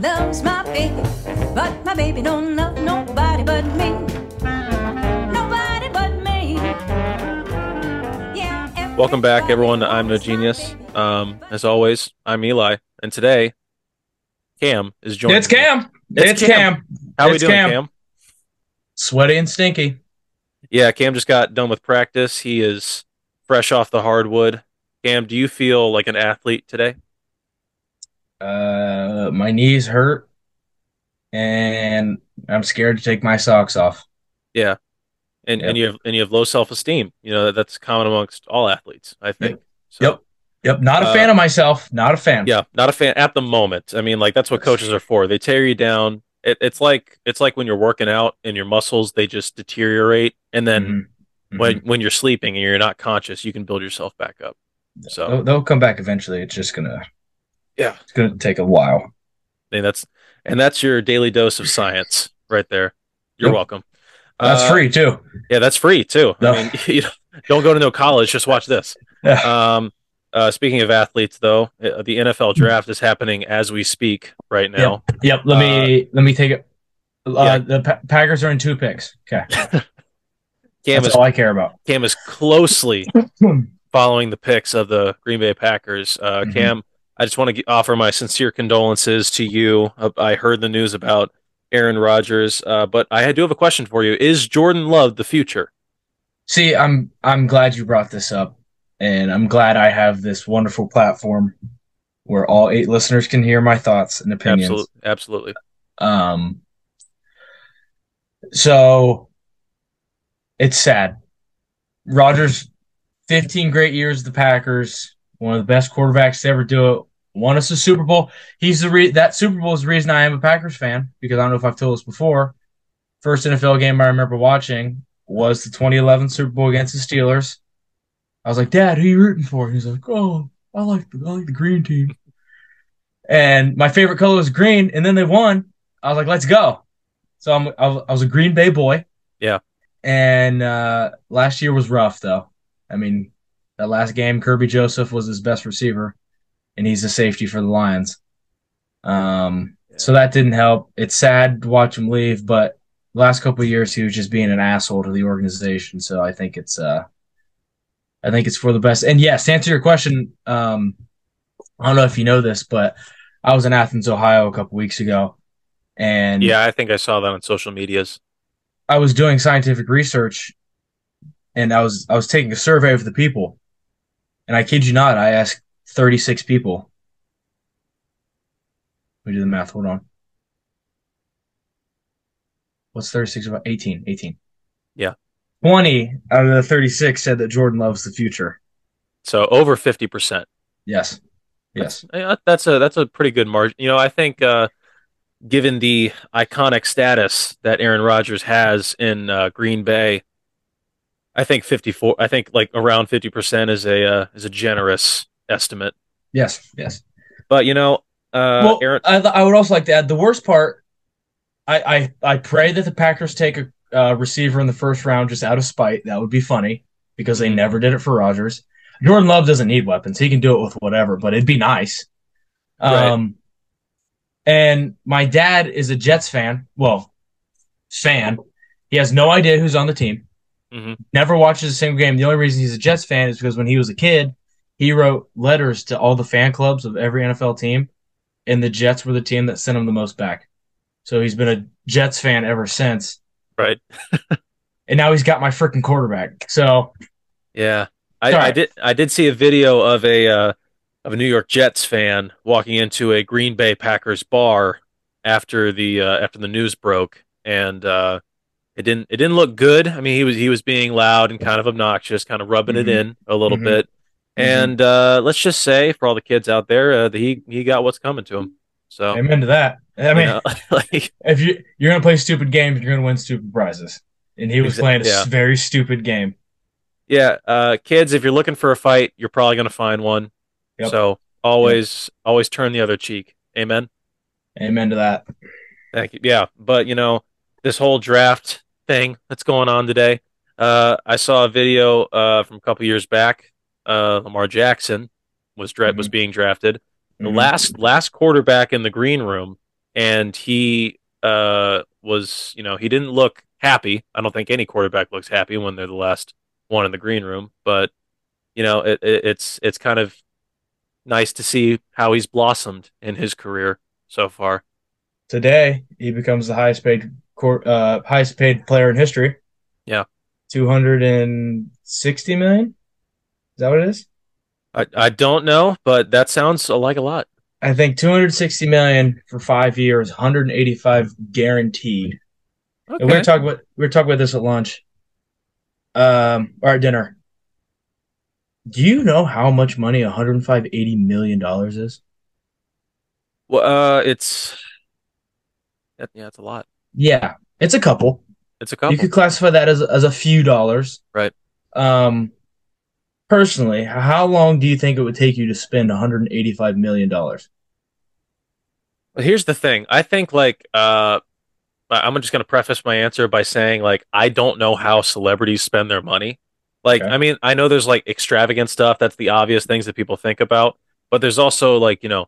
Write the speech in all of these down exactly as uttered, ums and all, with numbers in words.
loves my baby, but my baby don't love nobody but me. Nobody but me. Yeah. Welcome back, everyone, to I'm No Genius. Um, as always, I'm Eli, and today Cam is joining. It's Cam. It's, it's Cam. Cam. How it's we doing, Cam. Cam? Sweaty and stinky. Yeah, Cam just got done with practice. He is fresh off the hardwood. Cam, do you feel like an athlete today? Uh, my knees hurt, and I'm scared to take my socks off. Yeah, and yep. and you have and you have low self-esteem. You know, that's common amongst all athletes, I think. Yep. So, yep. Yep, not a fan uh, of myself. Not a fan. Yeah, not a fan at the moment. I mean, like, that's what coaches are for. They tear you down. It, it's like it's like when you're working out and your muscles, they just deteriorate. And then mm-hmm. when when you're sleeping and you're not conscious, you can build yourself back up. So they'll, they'll come back eventually. It's just gonna yeah, it's gonna take a while. And that's and that's your daily dose of science right there. You're yep. welcome. That's uh, free too. Yeah, that's free too. No. I mean, you don't go to no college. Just watch this. Yeah. Um. Uh, speaking of athletes, though, the N F L Draft is happening as we speak right now. Yep. yep. Let me uh, let me take it. Uh, yeah. The pa- Packers are in two picks. Okay. Cam That's is, all I care about. Cam is closely following the picks of the Green Bay Packers. Uh, mm-hmm. Cam, I just want to offer my sincere condolences to you. Uh, I heard the news about Aaron Rodgers, uh, but I do have a question for you. Is Jordan Love the future? See, I'm I'm glad you brought this up. And I'm glad I have this wonderful platform where all eight listeners can hear my thoughts and opinions. Absolutely. Absolutely. Um, so it's sad. Rodgers, fifteen great years of the Packers, one of the best quarterbacks to ever do it, won us a Super Bowl. He's the re- That Super Bowl is the reason I am a Packers fan, because I don't know if I've told this before. First N F L game I remember watching was the twenty eleven Super Bowl against the Steelers. I was like, Dad, who are you rooting for? He's like, oh, I like the I like the green team. And my favorite color was green, and then they won. I was like, let's go. So I'm, I was a Green Bay boy. Yeah. And uh, last year was rough, though. I mean, that last game, Kirby Joseph was his best receiver, and he's a safety for the Lions. Um, yeah. So that didn't help. It's sad to watch him leave, but the last couple of years he was just being an asshole to the organization. So I think it's uh, – I think it's for the best. And yes, to answer your question, um, I don't know if you know this, but I was in Athens, Ohio a couple weeks ago. And yeah, I think I saw that on social medias. I was doing scientific research, and I was I was taking a survey of the people. And I kid you not, I asked thirty-six people. Let me do the math. Hold on. What's thirty-six about? eighteen. eighteen. Yeah. twenty out of the thirty-six said that Jordan Love's the future. So over fifty percent. Yes. Yes. That's, that's a that's a pretty good margin. You know, I think uh, given the iconic status that Aaron Rodgers has in uh, Green Bay, I think fifty-four I think like around fifty percent is a uh, is a generous estimate. Yes. Yes. But you know, uh, well, Aaron I, I would also like to add the worst part. I I, I pray that the Packers take a Uh, receiver in the first round just out of spite. That would be funny because they never did it for Rodgers. Jordan Love doesn't need weapons. He can do it with whatever, but it'd be nice. Um, right. And my dad is a Jets fan. Well, fan. He has no idea who's on the team. Mm-hmm. Never watches a single game. The only reason he's a Jets fan is because when he was a kid, he wrote letters to all the fan clubs of every N F L team, and the Jets were the team that sent him the most back. So he's been a Jets fan ever since. Right. And now he's got my freaking quarterback. So yeah, I, I did. I did see a video of a uh, of a New York Jets fan walking into a Green Bay Packers bar after the uh, after the news broke, and uh, it didn't it didn't look good. I mean, he was he was being loud and kind of obnoxious, kind of rubbing mm-hmm. it in a little mm-hmm. bit. And uh, let's just say for all the kids out there, uh, that he he got what's coming to him. So amen to that. I mean, yeah, like, if you you're gonna play stupid games, you're gonna win stupid prizes, and he was playing a yeah. very stupid game. Yeah, uh, kids, if you're looking for a fight, you're probably gonna find one. Yep. So always, yep. always turn the other cheek. Amen. Amen to that. Thank you. Yeah, but you know this whole draft thing that's going on today. Uh, I saw a video uh, from a couple years back. Uh, Lamar Jackson was dra- mm-hmm. was being drafted. The mm-hmm. last last quarterback in the green room. and he uh, was, you know, he didn't look happy. I don't think any quarterback looks happy when they're the last one in the green room, but you know, it, it, it's it's kind of nice to see how he's blossomed in his career so far. Today, he becomes the highest paid uh, highest paid player in history. Yeah, two hundred and sixty million. Is that what it is? I, I don't know, but that sounds like a lot. I think two hundred sixty million for five years, one hundred and eighty-five guaranteed. Okay. And we were talking about we were talking about this at lunch, um, or at dinner. Do you know how much money one hundred five eighty million dollars is? Well, uh, it's yeah, it's a lot. Yeah, it's a couple. It's a couple. You could classify that as as a few dollars, right? Um, personally, how long do you think it would take you to spend one hundred eighty-five million dollars? Well, here's the thing. I think like uh, I'm just going to preface my answer by saying like I don't know how celebrities spend their money. Like, okay. I mean, I know there's, like, extravagant stuff. That's the obvious things that people think about. But there's also, like, you know,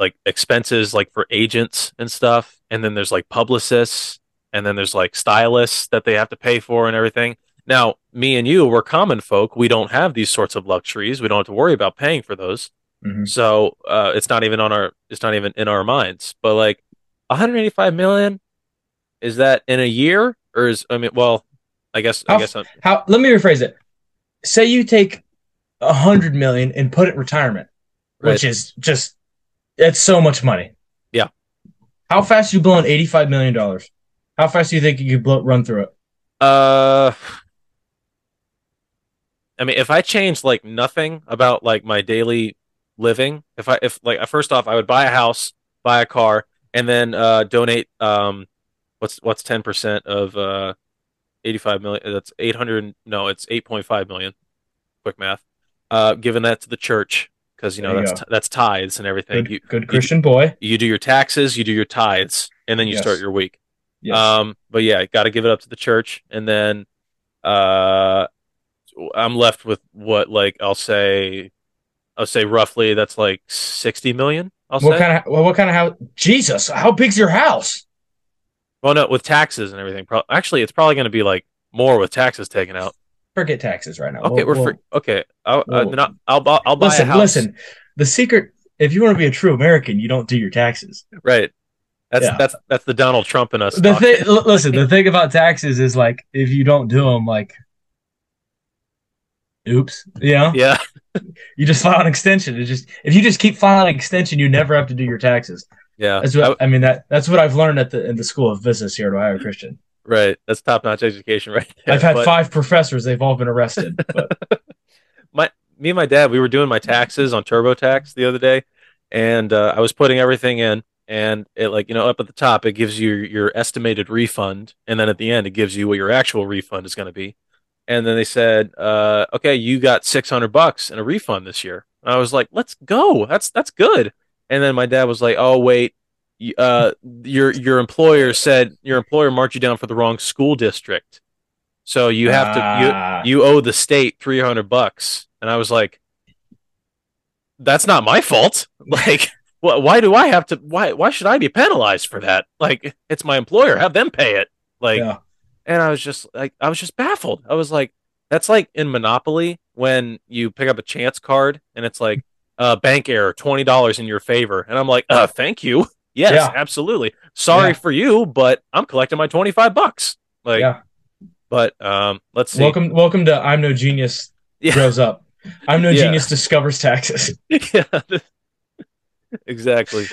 like, expenses, like, for agents and stuff. And then there's, like, publicists. And then there's, like, stylists that they have to pay for and everything. Now, me and you, we're common folk. We don't have these sorts of luxuries. We don't have to worry about paying for those. Mm-hmm. So uh, it's not even on our, it's not even in our minds. But, like, one hundred eighty-five million dollars, is that in a year? Or is, I mean, well, I guess, how, I guess. I'm, how, let me rephrase it. Say you take a hundred million and put it in retirement, right, which is just, it's so much money. Yeah. How fast you blowing eighty-five million dollars? How fast do you think you could blow, run through it? Uh, I mean, if I changed like nothing about like my daily living, if I, if like, first off, I would buy a house, buy a car, and then, uh, donate, um, what's, what's ten percent of, uh, eighty-five million, that's eight hundred, no, it's eight point five million, quick math, uh giving that to the church, because you know you that's go. that's tithes and everything. Good, you, good Christian you, boy you do your taxes, you do your tithes, and then you yes. start your week. yes. Um but yeah, got to give it up to the church, and then uh I'm left with what, like, I'll say I'll say roughly that's like sixty million. I'll what say kind of, well, what kind of house? Jesus, how big's your house? Well, no, with taxes and everything. Pro- actually, it's probably going to be like more with taxes taken out. Forget taxes right now. Okay, we'll, we're we'll, free- okay. I'll, we'll, uh, then I'll, I'll I'll buy listen, a house. Listen, the secret, if you want to be a true American, you don't do your taxes. Right. That's yeah. that's that's the Donald Trump in us. The thi- listen, the thing about taxes is like if you don't do them, like, oops, you know? Yeah. You just file an extension. It's just if you just keep filing an extension, you never have to do your taxes. Yeah, that's what, I, I mean that that's what I've learned at the in the School of Business here at Ohio Christian. Right, that's top notch education, right there. I've had but... five professors; they've all been arrested. But... my me and my dad, we were doing my taxes on TurboTax the other day, and uh, I was putting everything in, and it like you know up at the top it gives you your estimated refund, and then at the end it gives you what your actual refund is going to be, and then they said, uh, "Okay, you got six hundred bucks in a refund this year." And I was like, "Let's go! That's that's good." And then my dad was like, "Oh wait, uh, your your employer said your employer marked you down for the wrong school district, so you have ah. to you, you owe the state three hundred bucks." And I was like, "That's not my fault. Like, wh- why do I have to? Why why should I be penalized for that? Like, it's my employer. Have them pay it." Like, yeah. And I was just like, I was just baffled. I was like, that's like in Monopoly when you pick up a chance card and it's like. Uh, bank error, twenty dollars in your favor. And I'm like, uh, thank you. Yes, yeah. absolutely. Sorry yeah. for you, but I'm collecting my twenty-five bucks. Like, yeah. But um, let's see. Welcome, welcome to I'm No Genius yeah. grows up. I'm No yeah. Genius discovers taxes. yeah, exactly.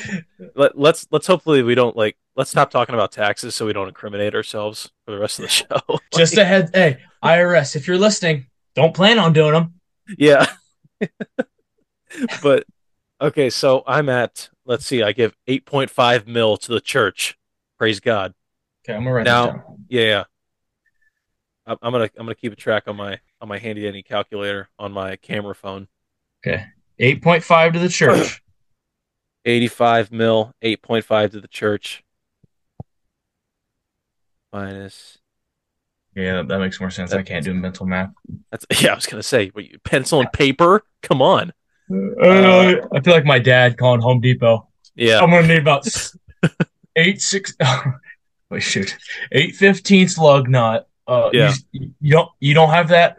Let, let's let's hopefully we don't like, let's stop talking about taxes so we don't incriminate ourselves for the rest of the show. like, Just a head, hey, I R S, if you're listening, don't plan on doing them. Yeah. But okay, so I'm at let's see, I give eight point five mil to the church. Praise God. Okay, I'm gonna write now, that down. Yeah, yeah. I'm, I'm gonna I'm gonna keep a track on my on my handy dandy calculator on my camera phone. Okay, eight point five to the church. Eighty five mil, eight point five to the church. Minus. Yeah, that, that makes more sense. That, I can't do mental math. That's yeah. I was gonna say, but you, pencil and paper. Come on. Uh, I feel like my dad calling Home Depot. Yeah, I'm gonna need about eight six. Wait, shoot, eight fifteen slug nut. Uh, yeah. You, you don't you don't have that.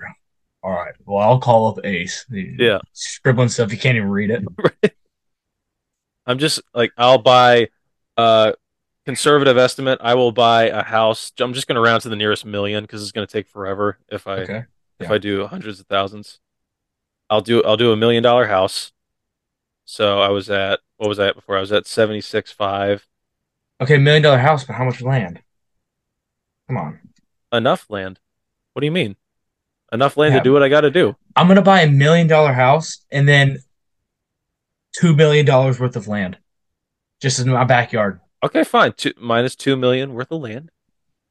All right. Well, I'll call up Ace. The yeah. Scribbling stuff. You can't even read it. Right. I'm just like, I'll buy a uh, conservative estimate. I will buy a house. I'm just going to round to the nearest million because it's going to take forever. If I, okay. if yeah. I do hundreds of thousands, I'll do, I'll do a million dollar house. So I was at, what was I at before? I was at seventy-six five. Okay. Million dollar house, but how much land? Come on. Enough land. What do you mean? Enough land yeah. to do what I got to do. I'm going to buy a million dollar house and then two million dollars worth of land just in my backyard. Okay, fine. Two, minus two million dollars worth of land.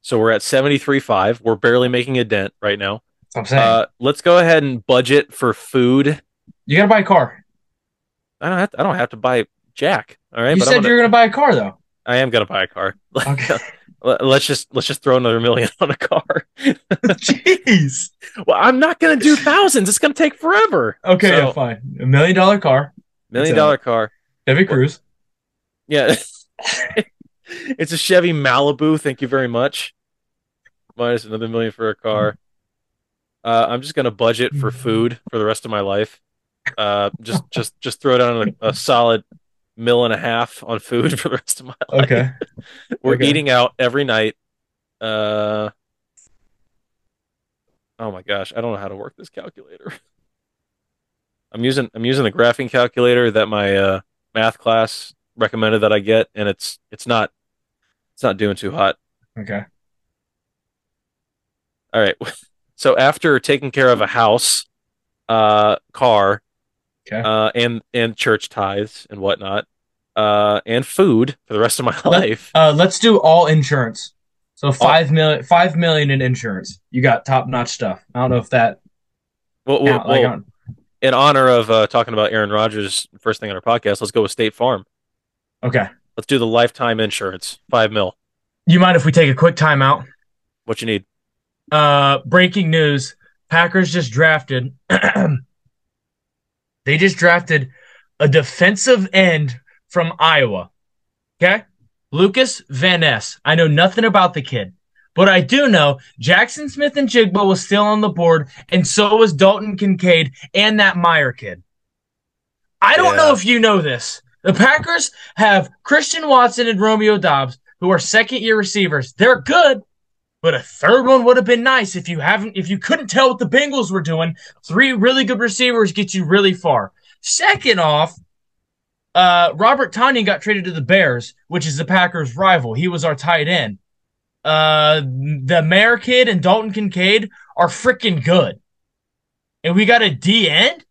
So we're at seventy-three five. We're barely making a dent right now. I'm saying. Uh, let's go ahead and budget for food. You got to buy a car. I don't have to, I don't have to buy jack. All right. You but said gonna, you're going to buy a car, though. I am going to buy a car. Okay. Let's just let's just throw another million on a car. Jeez. Well, I'm not going to do thousands. It's going to take forever. Okay, so, yeah, fine. A million dollar car. Million dollar car. Chevy Cruze. Yeah. It's a Chevy Malibu. Thank you very much. Minus another million for a car. Uh, I'm just going to budget for food for the rest of my life. Uh, just just just throw down a, a solid mill and a half on food for the rest of my life. Okay. We're okay. eating out every night. Uh, oh my gosh, I don't know how to work this calculator. I'm using I'm using the graphing calculator that my uh, math class recommended that I get, and it's it's not it's not doing too hot. Okay. All right. So after taking care of a house, uh, car, okay. uh, and and church tithes and whatnot, uh, and food for the rest of my Let, life. Uh, let's do all insurance. So five all, million five million in insurance. You got top notch stuff. I don't know if that. Well, well, out, like well on, in honor of uh, talking about Aaron Rodgers, first thing on our podcast, let's go with State Farm. Okay. Let's do the lifetime insurance, five mil. You mind if we take a quick timeout? What you need? Uh, breaking news. Packers just drafted. They just drafted a defensive end from Iowa. Okay? Lukas Van Ness. I know nothing about the kid. But I do know Jaxon Smith-Njigba was still on the board, and so was Dalton Kincaid and that Meyer kid. I don't yeah. know if you know this. The Packers have Christian Watson and Romeo Doubs, who are second-year receivers. They're good, but a third one would have been nice if you haven't. If you couldn't tell what the Bengals were doing, three really good receivers get you really far. Second off, uh, Robert Tonyan got traded to the Bears, which is the Packers' rival. He was our tight end. Uh, the Mayer kid and Dalton Kincaid are freaking good. And we got a D end?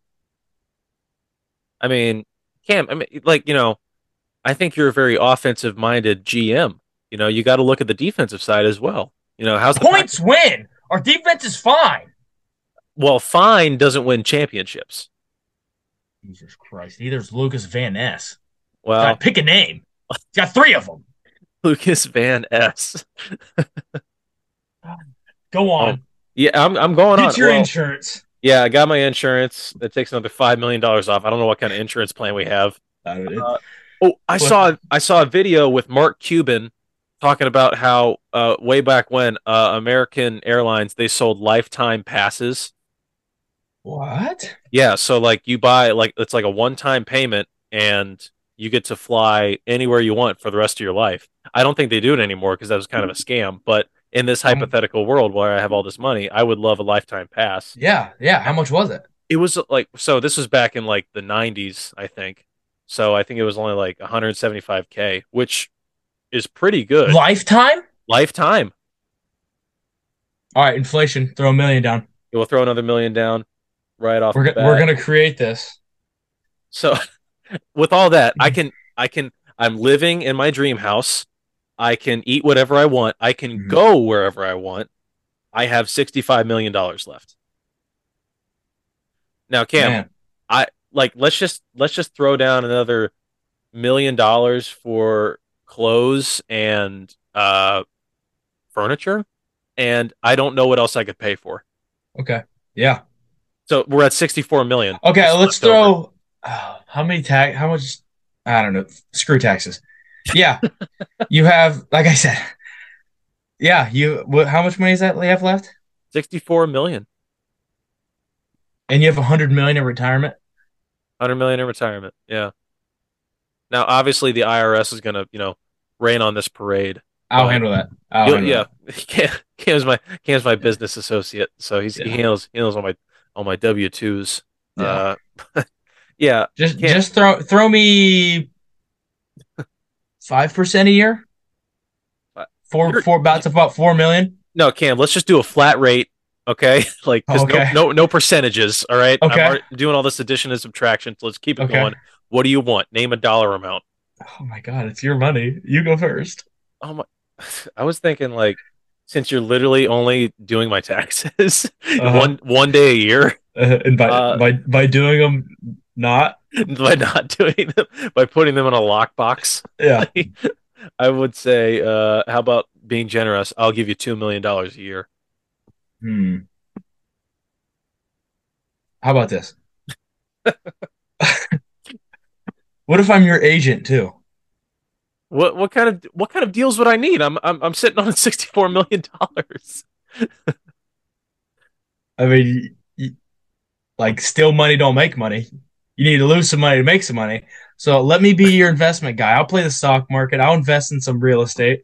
I mean, Cam, I mean, like, you know, I think you're a very offensive-minded G M. You know, you got to look at the defensive side as well. You know, how's points the win? Our defense is fine. Well, fine doesn't win championships. Jesus Christ. Neither's Lukas Van Ness. Well, God, pick a name. He's got three of them. Lukas Van Ness. Go on. Um, yeah, I'm I'm going Get on. Get your well, insurance. Yeah, I got my insurance. That takes another five million dollars off. I don't know what kind of insurance plan we have. Uh, oh, I saw I saw a video with Mark Cuban talking about how uh, way back when uh, American Airlines, they sold lifetime passes. What? Yeah, so like you buy like it's like a one-time payment and you get to fly anywhere you want for the rest of your life. I don't think they do it anymore because that was kind of a scam. But in this hypothetical world where I have all this money, I would love a lifetime pass. Yeah, yeah. How much was it? It was like, so this was back in like the nineties, I think. So I think it was only like one hundred seventy-five K, which is pretty good. Lifetime? Lifetime. All right, inflation. Throw a million down. We'll throw another million down right off we're the bat. We're going to create this. So... With all that, I can, I can, I'm living in my dream house. I can eat whatever I want. I can go wherever I want. I have sixty-five million dollars left. Now, Cam, Man. I like, let's just, let's just throw down another million dollars for clothes and, uh, furniture. And I don't know what else I could pay for. Okay. Yeah. So we're at sixty-four million. Okay. Let's throw. Over. How many tax? How much? I don't know. Screw taxes. Yeah. You have, like I said, yeah, you, what, how much money is that you have left? sixty-four million dollars. And you have one hundred million dollars in retirement? one hundred million dollars in retirement, yeah. Now, obviously, the I R S is going to, you know, rain on this parade. I'll um, handle that. I'll handle yeah, that. Cam, Cam's my Cam's my business associate, so he's yeah. he handles he handles all my all my W twos. Yeah, uh, yeah. Just Cam. just throw throw me five percent a year. Four You're, four about about four million. No, Cam, let's just do a flat rate, okay? Like okay. No, no no percentages. All right, okay. I'm doing all this addition and subtraction, so let's keep it okay. going. What do you want? Name a dollar amount. Oh my God, it's your money. You go first. Oh my. I was thinking, like, since you're literally only doing my taxes uh-huh. one one day a year, uh, and by, uh, by by doing them, not by not doing them, by putting them in a lockbox. Yeah, I, I would say, uh, how about being generous? I'll give you two million dollars a year. Hmm. How about this? What if I'm your agent too? What what kind of what kind of deals would I need? I'm I'm I'm sitting on sixty-four million dollars. I mean, you, like, steal money don't make money. You need to lose some money to make some money. So let me be your investment guy. I'll play the stock market. I'll invest in some real estate.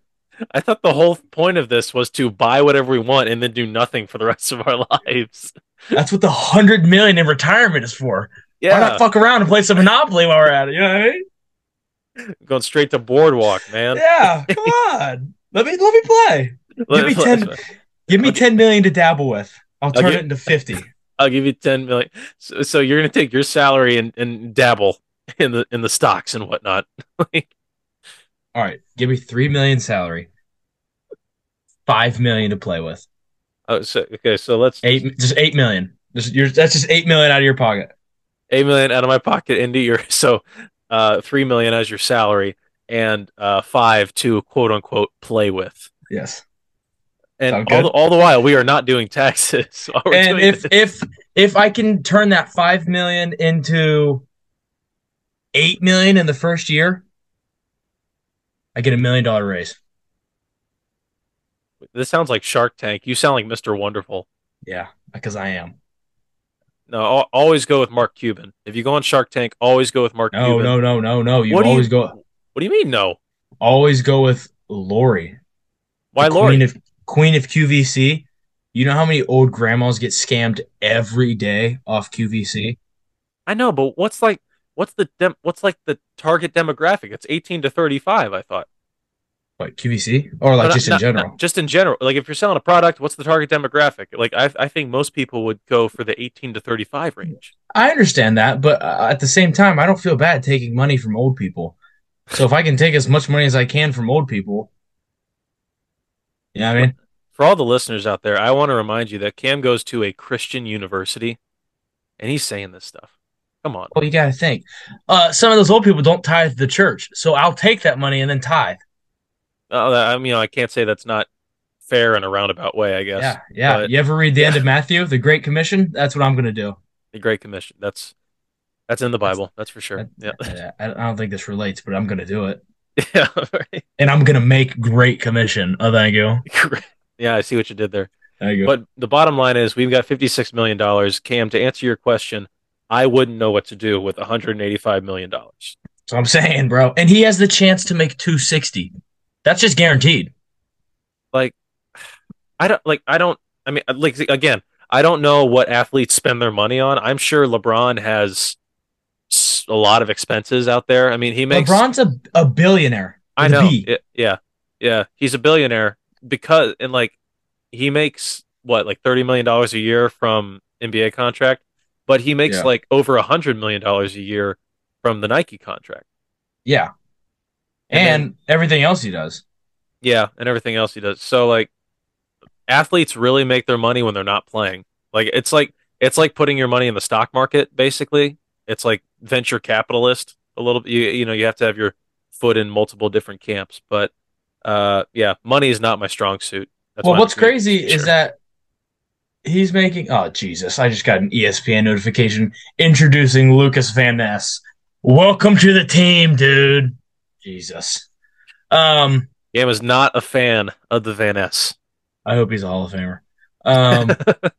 I thought the whole point of this was to buy whatever we want and then do nothing for the rest of our lives. That's what the hundred million in retirement is for. Yeah. Why not fuck around and play some Monopoly while we're at it? You know what I mean? Going straight to Boardwalk, man. Yeah, come on. Let me let me play. Let give me ten. Play. Give me ten million to dabble with. I'll turn I'll give, it into fifty. I'll give you ten million. So, so you're gonna take your salary and, and dabble in the in the stocks and whatnot. All right, give me three million salary. Five million to play with. Oh, so okay. So let's eight. Just eight million. Just, you're, that's just eight million out of your pocket. Eight million out of my pocket into your so. Uh, three million as your salary, and uh, five to quote unquote play with. Yes, and all the, all the while we are not doing taxes. And if if if I can turn that five million into eight million in the first year, I get a million dollar raise. This sounds like Shark Tank. You sound like Mister Wonderful. Yeah, because I am. No, always go with Mark Cuban. If you go on Shark Tank, always go with Mark no, Cuban. No, no, no, no, no. You always you, go. What do you mean, no? Always go with Lori. Why Lori? Queen of, Queen of Q V C. You know how many old grandmas get scammed every day off Q V C? I know, but what's like what's the dem- what's like the target demographic? It's eighteen to thirty-five. I thought. Like Q V C or like but just not, in general? Not, just in general. Like if you're selling a product, what's the target demographic? Like I I think most people would go for the eighteen to thirty-five range. I understand that, but uh, at the same time, I don't feel bad taking money from old people. So if I can take as much money as I can from old people, you know what I mean? For all the listeners out there, I want to remind you that Cam goes to a Christian university and he's saying this stuff. Come on. Well, you got to think. Uh, some of those old people don't tithe the church. So I'll take that money and then tithe. Uh, I mean, you know, I can't say that's not fair in a roundabout way, I guess. Yeah, yeah. But, you ever read the yeah. end of Matthew, the Great Commission? That's what I'm going to do. The Great Commission. That's that's in the Bible. That's, that's for sure. That, yeah. I, I don't think this relates, but I'm going to do it. Yeah. Right. And I'm going to make Great Commission. Oh, thank you. Yeah, I see what you did there. Thank you. But the bottom line is we've got fifty-six million dollars. Cam, to answer your question, I wouldn't know what to do with one hundred eighty-five million dollars. That's what I'm saying, bro. And he has the chance to make two hundred sixty dollars. That's just guaranteed. Like, I don't like. I don't. I mean, like again, I don't know what athletes spend their money on. I'm sure LeBron has a lot of expenses out there. I mean, he makes LeBron's a, a billionaire. I know. It, yeah, yeah, he's a billionaire because and like he makes what like thirty million dollars a year from N B A contract, but he makes yeah. like over a hundred million dollars a year from the Nike contract. Yeah. And, and then, everything else he does. Yeah, and everything else he does. So, like, athletes really make their money when they're not playing. Like, it's like it's like putting your money in the stock market, basically. It's like venture capitalist a little bit. You, you know, you have to have your foot in multiple different camps. But, uh, yeah, money is not my strong suit. That's well, what's crazy sure. is that he's making – oh, Jesus, I just got an E S P N notification introducing Lukas Van Ness. Welcome to the team, dude. Jesus. Um, Yam is not a fan of the Van Ness. I hope he's a Hall of Famer. Um, what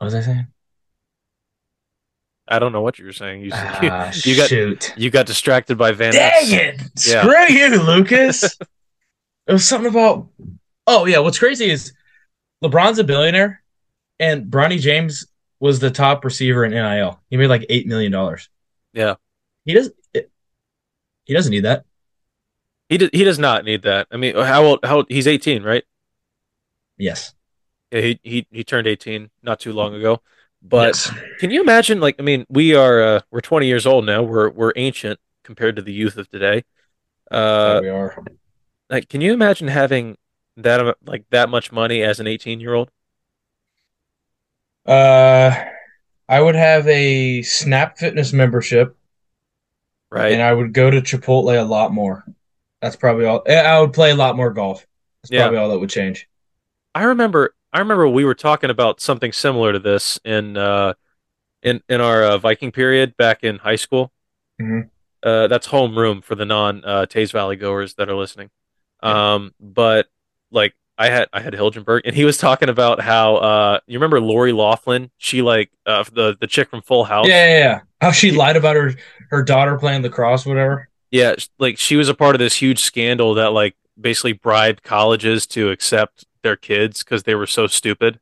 was I saying? I don't know what you were saying. You, ah, you, you got shoot. You got distracted by Van Dang Ness. Dang it! Yeah. Screw you, Lucas. It was something about. Oh yeah, what's crazy is LeBron's a billionaire, and Bronny James was the top receiver in N I L. He made like eight million dollars. Yeah, he doesn't. It, he doesn't need that. He do, he does not need that. I mean, how old? How old, he's eighteen, right? Yes. Yeah, he he he turned eighteen not too long ago. But yes. Can you imagine? Like, I mean, we are uh, we're twenty years old now. We're we're ancient compared to the youth of today. Uh, yeah, we are. Like, can you imagine having that like that much money as an eighteen-year-old? Uh, I would have a Snap Fitness membership, right? And I would go to Chipotle a lot more. That's probably all. I would play a lot more golf. That's yeah. probably all that would change. I remember. I remember we were talking about something similar to this in uh, in in our uh, Viking period back in high school. Mm-hmm. Uh, that's homeroom for the non uh, Taze Valley goers that are listening. Um, but like I had I had Hilgenberg, and he was talking about how uh, you remember Lori Loughlin? She like uh, the the chick from Full House. Yeah, yeah, yeah. How she lied about her her daughter playing lacrosse, whatever. Yeah, like she was a part of this huge scandal that like basically bribed colleges to accept their kids because they were so stupid.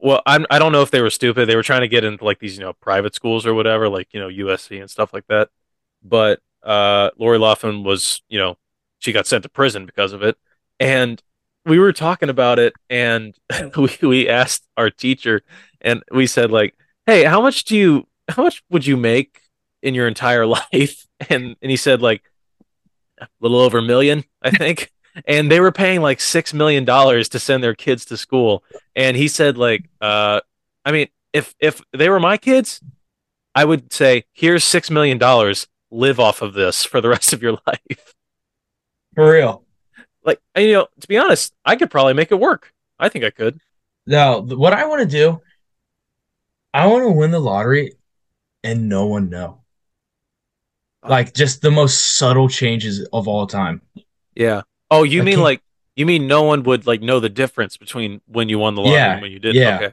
Well, I'm, I don't know if they were stupid. They were trying to get into like these, you know, private schools or whatever, like, you know, U S C and stuff like that. But uh, Lori Loughlin was, you know, she got sent to prison because of it. And we were talking about it, and we, we asked our teacher, and we said like, hey, how much do you, how much would you make in your entire life? And, and he said like a little over a million, I think. And they were paying like six million dollars to send their kids to school. And he said, like, uh, I mean, if if they were my kids, I would say, here's six million dollars. Live off of this for the rest of your life. For real. Like, you know, to be honest, I could probably make it work. I think I could. No, what I want to do, I want to win the lottery and no one know. Like, just the most subtle changes of all time. Yeah. Oh, you I mean can't... like you mean no one would like know the difference between when you won the lottery yeah, and when you didn't? Yeah. Okay.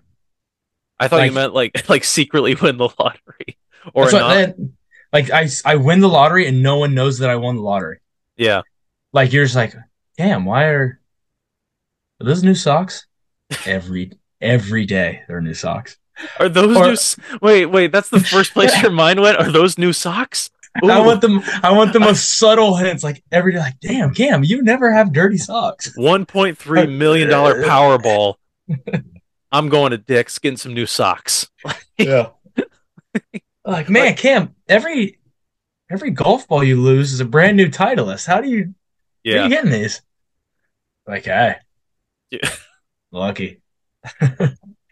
I thought like, you meant like like secretly win the lottery or not. That, like I, I win the lottery and no one knows that I won the lottery. Yeah. Like you're just like, damn, why are, are those new socks? every every day they're new socks. Are those or, new Wait, wait, that's the first place your mind went. Are those new socks? Ooh. I want them. I want the most subtle hints, like every day. Like, damn, Cam, you never have dirty socks. One point three million dollar Powerball. I'm going to Dick's getting some new socks. Yeah. Like, man, like, Cam, every every golf ball you lose is a brand new Titleist. How do you? Yeah. Where are you getting these? Like, hey, yeah. Lucky.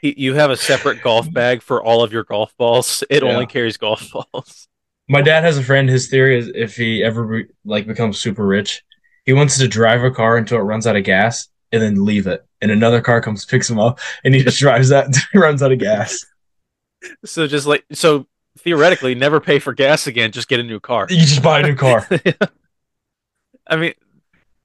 You have a separate golf bag for all of your golf balls. It yeah. only carries golf balls. My dad has a friend. His theory is if he ever like becomes super rich, he wants to drive a car until it runs out of gas and then leave it. And another car comes, picks him up, and he just drives that until he runs out of gas. So just like so, theoretically, never pay for gas again. Just get a new car. You just buy a new car. Yeah. I mean,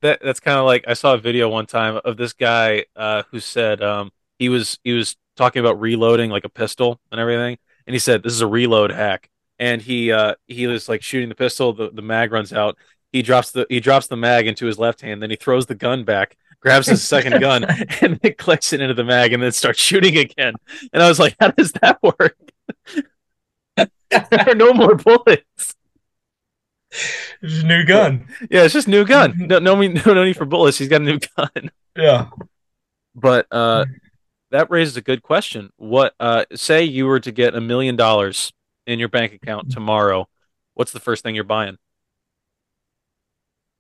that that's kind of like I saw a video one time of this guy uh, who said um, he was he was talking about reloading like a pistol and everything, and he said this is a reload hack. And he uh, he was like shooting the pistol. The, the mag runs out. He drops the he drops the mag into his left hand. Then he throws the gun back, grabs his second gun, and then clicks it into the mag, and then starts shooting again. And I was like, how does that work? There are no more bullets. It's a new gun. Yeah, it's just new gun. No, no, no need for bullets. He's got a new gun. Yeah, but uh, that raises a good question. What uh, say you were to get a million dollars in your bank account tomorrow, what's the first thing you're buying?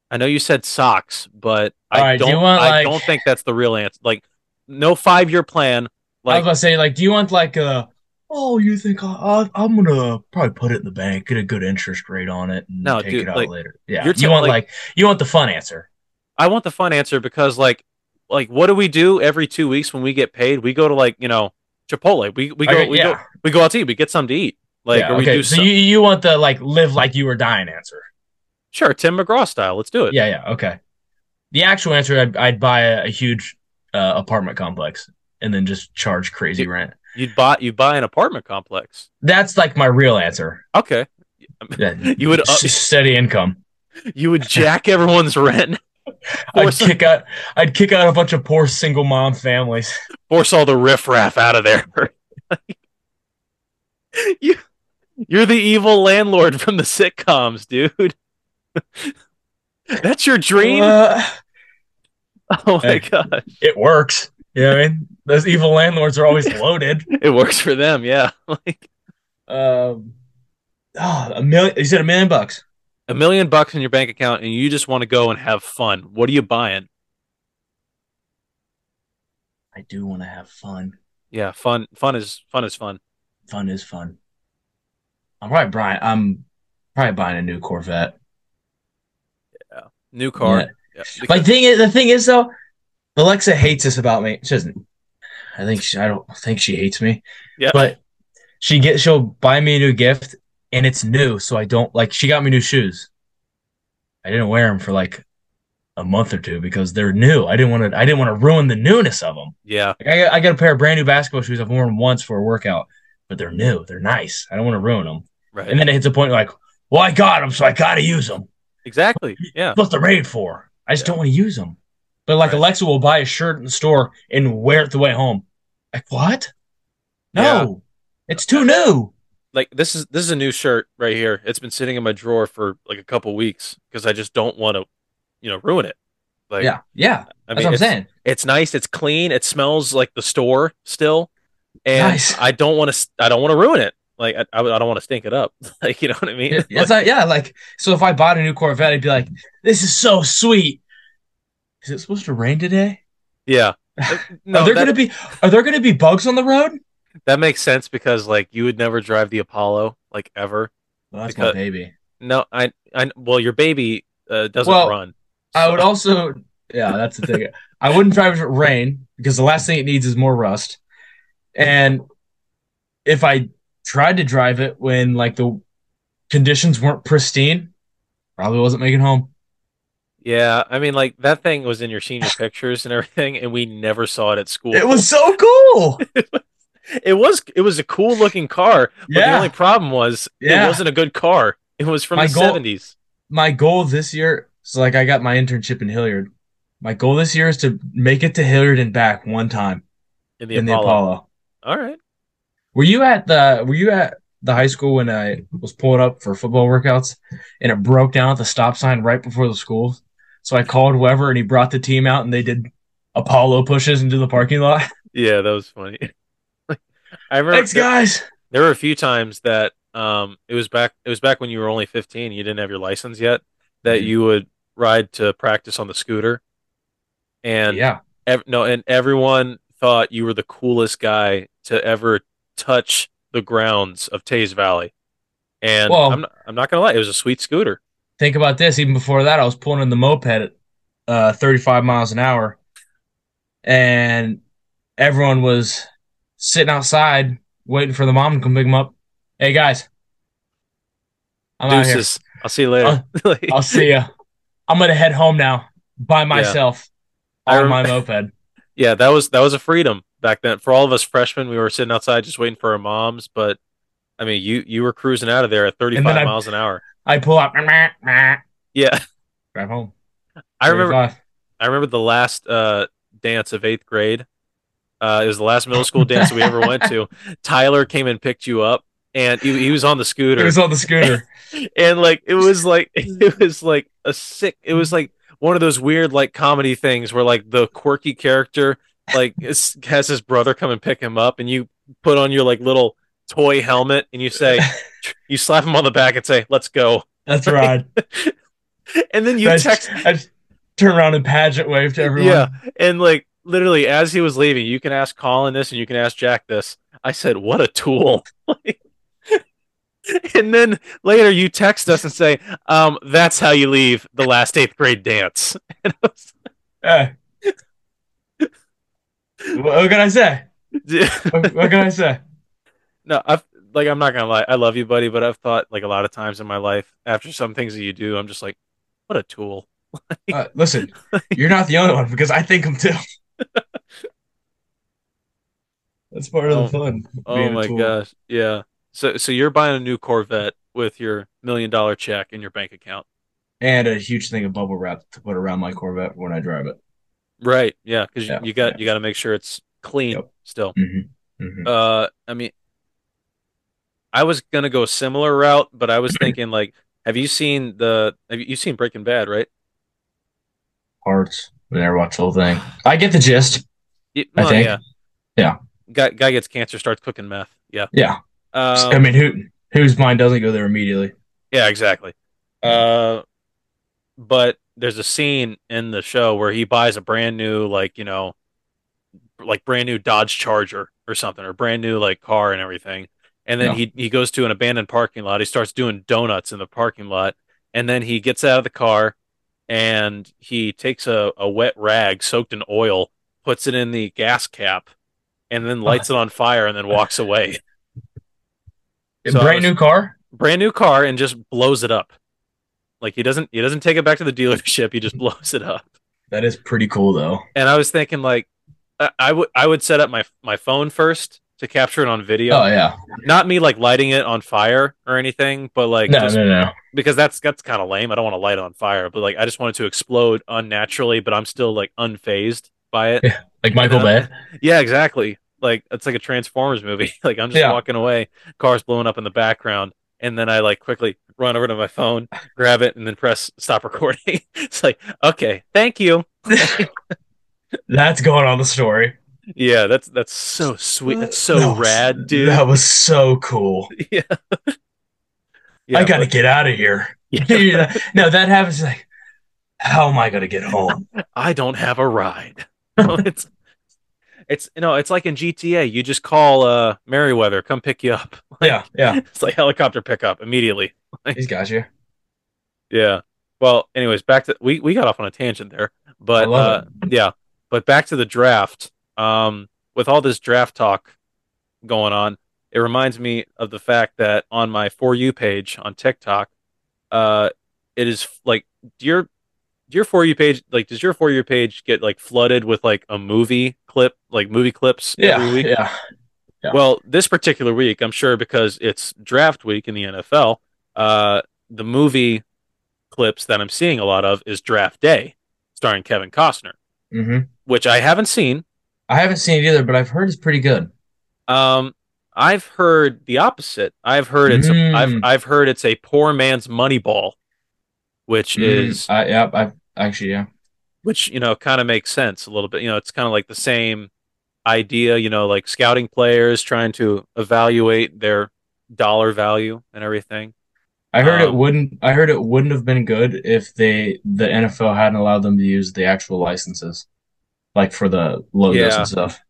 I know you said socks, but I right, don't do want, I like, don't think that's the real answer. Like, no five-year plan. Like, I was going to say, like, do you want, like, a, oh, you think I, I, I'm going to probably put it in the bank, get a good interest rate on it, and no, take dude, it out like, later? Yeah, you're t- you want, like, like, you want the fun answer. I want the fun answer because, like, like, what do we do every two weeks when we get paid? We go to, like, you know, Chipotle. We we go, okay, we, yeah. go we go out to eat. We get something to eat. Like, yeah, okay, we do so some... you, you want the like live like you were dying answer. Sure, Tim McGraw style. Let's do it. Yeah, yeah, okay. The actual answer, I'd, I'd buy a, a huge uh, apartment complex and then just charge crazy you, rent. You'd buy you buy an apartment complex. That's like my real answer. Okay. Yeah, you would uh, steady income. You would jack everyone's rent. I'd some, kick out. I'd kick out a bunch of poor single mom families. Force all the riffraff out of there. you, you're the evil landlord from the sitcoms, dude. That's your dream? Uh, oh my it, gosh. It works. You know what I mean? Those evil landlords are always loaded. It works for them, yeah. Like um oh, a million you said a million bucks. A million bucks in your bank account and you just want to go and have fun. What are you buying? I do want to have fun. Yeah, fun fun is fun is fun. Fun is fun. I'm probably Brian. I'm probably buying a new Corvette. New car. Yeah. Yeah, because- My thing is, the thing is though, Alexa hates this about me. She doesn't. I think she, I don't think she hates me. Yeah. But she get she'll buy me a new gift, and it's new, so I don't like. She got me new shoes. I didn't wear them for like a month or two because they're new. I didn't want to. I didn't want to ruin the newness of them. Yeah. Like I, I got a pair of brand new basketball shoes I've worn once for a workout, but they're new. They're nice. I don't want to ruin them. Right. And then it hits a point like, well, I got them, so I got to use them. Exactly. Yeah. What's the raid for? I just yeah. don't want to use them. But like right. Alexa will buy a shirt in the store and wear it the way home. Like what? No, yeah. It's too new. Like this is this is a new shirt right here. It's been sitting in my drawer for like a couple weeks because I just don't want to, you know, ruin it. Like yeah, yeah. I mean, that's what I'm it's, saying. It's nice. It's clean. It smells like the store still, and nice. I don't want to. I don't want to ruin it. Like, I, I don't want to stink it up. Like, you know what I mean? It's like, like, yeah, like, so if I bought a new Corvette, I'd be like, this is so sweet. Is it supposed to rain today? Yeah. No, are there that, gonna be are there gonna be bugs on the road? That makes sense because like you would never drive the Apollo, like ever. Well, that's because, my baby. No, I I well your baby uh, doesn't well, run. So. I would also yeah, that's the thing. I wouldn't drive it if it rained because the last thing it needs is more rust. And if I tried to drive it when like the conditions weren't pristine, probably wasn't making home. Yeah, I mean, like that thing was in your senior pictures and everything, and we never saw it at school. It was so cool. it, was, it was it was a cool looking car. But yeah. The only problem was yeah. it wasn't a good car. It was from my the goal, seventies. My goal this year, so like I got my internship in Hilliard. My goal this year is to make it to Hilliard and back one time in the, in Apollo. the Apollo. All right. Were you at the Were you at the high school when I was pulling up for football workouts, and it broke down at the stop sign right before the school? So I called whoever, and he brought the team out, and they did Apollo pushes into the parking lot. Yeah, that was funny. I remember. Thanks, there, guys. There were a few times that um, it was back. It was back when you were only fifteen. You didn't have your license yet. That mm-hmm. you would ride to practice on the scooter, and yeah, ev- no, and everyone thought you were the coolest guy to ever touch the grounds of Taze Valley, and well, I'm not, I'm not gonna lie, it was a sweet scooter. Think about this: even before that, I was pulling in the moped at uh, thirty-five miles an hour, and everyone was sitting outside waiting for the mom to come pick them up. Hey guys, I'm Deuces. out here. I'll see you later. I'll, I'll see you. I'm gonna head home now by myself yeah. on rem- my moped. Yeah, that was that was a freedom. Back then, for all of us freshmen, we were sitting outside just waiting for our moms. But I mean, you you were cruising out of there at thirty-five I, miles an hour. I pull up, yeah, drive home. I remember, thirty-five. I remember the last uh, dance of eighth grade. Uh, it was the last middle school dance we ever went to. Tyler came and picked you up, and he, he was on the scooter. He was on the scooter, and, and like it was like it was like a sick. It was like one of those weird like comedy things where like the quirky character. Like has his brother come and pick him up, and you put on your like little toy helmet, and you say, you slap him on the back and say, "Let's go." That's right. And then you I text. Just, I just turn around and pageant wave to everyone. Yeah, and like literally as he was leaving, you can ask Colin this, and you can ask Jack this. I said, "What a tool!" And then later you text us and say, "Um, that's how you leave the last eighth grade dance." And I was like, uh. What can I say? what can I say? No, I've, like, I'm not going to lie. I love you, buddy. But I've thought, like, a lot of times in my life, after some things that you do, I'm just like, what a tool. uh, listen, you're not the only one, because I think him too. That's part oh, of the fun. Oh, my gosh. Yeah. So so you're buying a new Corvette with your million dollar check in your bank account. And a huge thing of bubble wrap to put around my Corvette when I drive it. Right. Yeah. Because yeah, you got yeah. you got to make sure it's clean yep. still. Mm-hmm. Mm-hmm. Uh, I mean, I was going to go a similar route, but I was thinking, like, have you seen the have you seen Breaking Bad, right? Parts. I never watched the whole thing. I get the gist. It, I well, think. Yeah. yeah. Guy, guy gets cancer, starts cooking meth. Yeah. Yeah. Um, I mean, who whose mind doesn't go there immediately? Yeah, exactly. Uh, but there's a scene in the show where he buys a brand new, like, you know, like brand new Dodge Charger or something, or brand new, like, car and everything. And then no. he, he goes to an abandoned parking lot. He starts doing donuts in the parking lot. And then he gets out of the car and he takes a, a wet rag soaked in oil, puts it in the gas cap, and then lights it on fire and then walks away. A so brand was, new car? Brand new car, and just blows it up. Like, he doesn't he doesn't take it back to the dealership, he just blows it up. That is pretty cool though. And I was thinking, like, I, I would I would set up my my phone first to capture it on video. Oh yeah. Not me, like, lighting it on fire or anything, but like no, just, no, no. because that's that's kind of lame. I don't want to light it on fire, but like I just want it to explode unnaturally, but I'm still, like, unfazed by it. Yeah, like Michael Bay. Yeah, exactly. Like, it's like a Transformers movie. Like, I'm just yeah. walking away, cars blowing up in the background, and then I, like, quickly run over to my phone, grab it, and then press stop recording. It's like, okay, thank you. That's going on the story. Yeah, that's that's so sweet. That's so that was, rad, dude. That was so cool. Yeah. yeah I gotta but... get out of here. Yeah. No, that happens. Like, how am I gonna get home? I don't have a ride. it's It's you know, it's like in G T A, you just call uh, Merriweather, come pick you up. Like, yeah, yeah. It's like helicopter pickup immediately. Like, he's got you. Yeah. Well, anyways, back to we, we got off on a tangent there, but uh, yeah, but back to the draft. Um, with all this draft talk going on, it reminds me of the fact that on my For You page on TikTok, uh, it is like, dear, your For You page, like, does your For You page get, like, flooded with, like, a movie clip, like movie clips yeah, every week? Yeah, yeah. Well, this particular week, I'm sure because it's draft week in the N F L, uh, the movie clips that I'm seeing a lot of is Draft Day, starring Kevin Costner, mm-hmm. which I haven't seen. I haven't seen it either, but I've heard it's pretty good. Um, I've heard the opposite. I've heard it's mm. a, I've I've heard it's a poor man's Moneyball, which mm. is I yeah I've Actually, yeah. Which, you know, kind of makes sense a little bit. You know, it's kind of like the same idea, you know, like scouting players, trying to evaluate their dollar value and everything. I heard um, it wouldn't I heard it wouldn't have been good if they the N F L hadn't allowed them to use the actual licenses, like for the logos yeah. and stuff.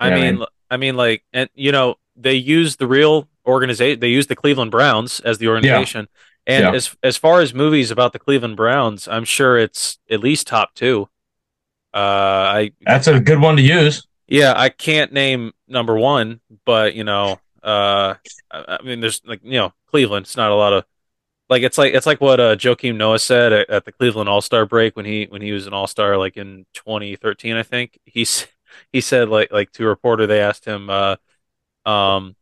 You I mean, I mean, I mean, like, and you know, they use the real organization. They use the Cleveland Browns as the organization. Yeah. And yeah. as as far as movies about the Cleveland Browns, I'm sure it's at least top two. Uh, I that's a good one to use. Yeah, I can't name number one, but you know, uh, I mean, there's like you know, Cleveland. It's not a lot of like it's like it's like what uh, Joakim Noah said at, at the Cleveland All Star break when he when he was an All Star, like in twenty thirteen, I think. He he said like like to a reporter, they asked him, uh, um.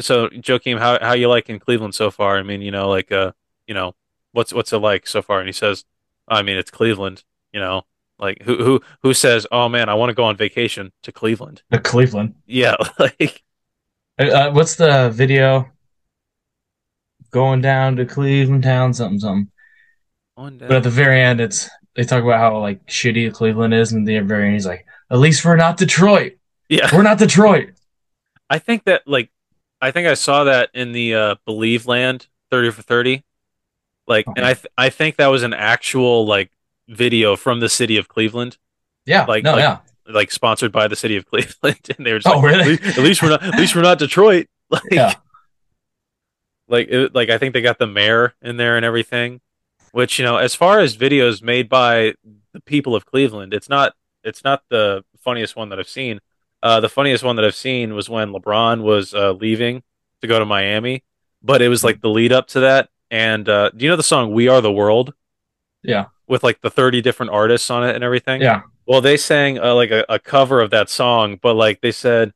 So, Joakim, how how you liking Cleveland so far? I mean, you know, like, uh, you know, what's what's it like so far? And he says, I mean, it's Cleveland. You know, like who who who says, oh man, I want to go on vacation to Cleveland. To Cleveland, yeah. Like, uh, what's the video? Going down to Cleveland town, something something. Down. But at the very end, it's they talk about how like shitty Cleveland is, and the very end, he's like, at least we're not Detroit. Yeah, we're not Detroit. I think that like. I think I saw that in the uh, Believe Land thirty for thirty, like, and I th- I think that was an actual like video from the city of Cleveland. Yeah, like, no, like, yeah. like sponsored by the city of Cleveland, and they were just oh, like, really? at, least, at least we're not, at least we're not Detroit. Like, yeah. like, it, like I think they got the mayor in there and everything. Which you know, as far as videos made by the people of Cleveland, it's not it's not the funniest one that I've seen. Uh, the funniest one that I've seen was when LeBron was uh, leaving to go to Miami, but it was like the lead up to that. And uh, do you know the song "We Are the World"? Yeah, with like the thirty different artists on it and everything. Yeah. Well, they sang uh, like a, a cover of that song, but like they said,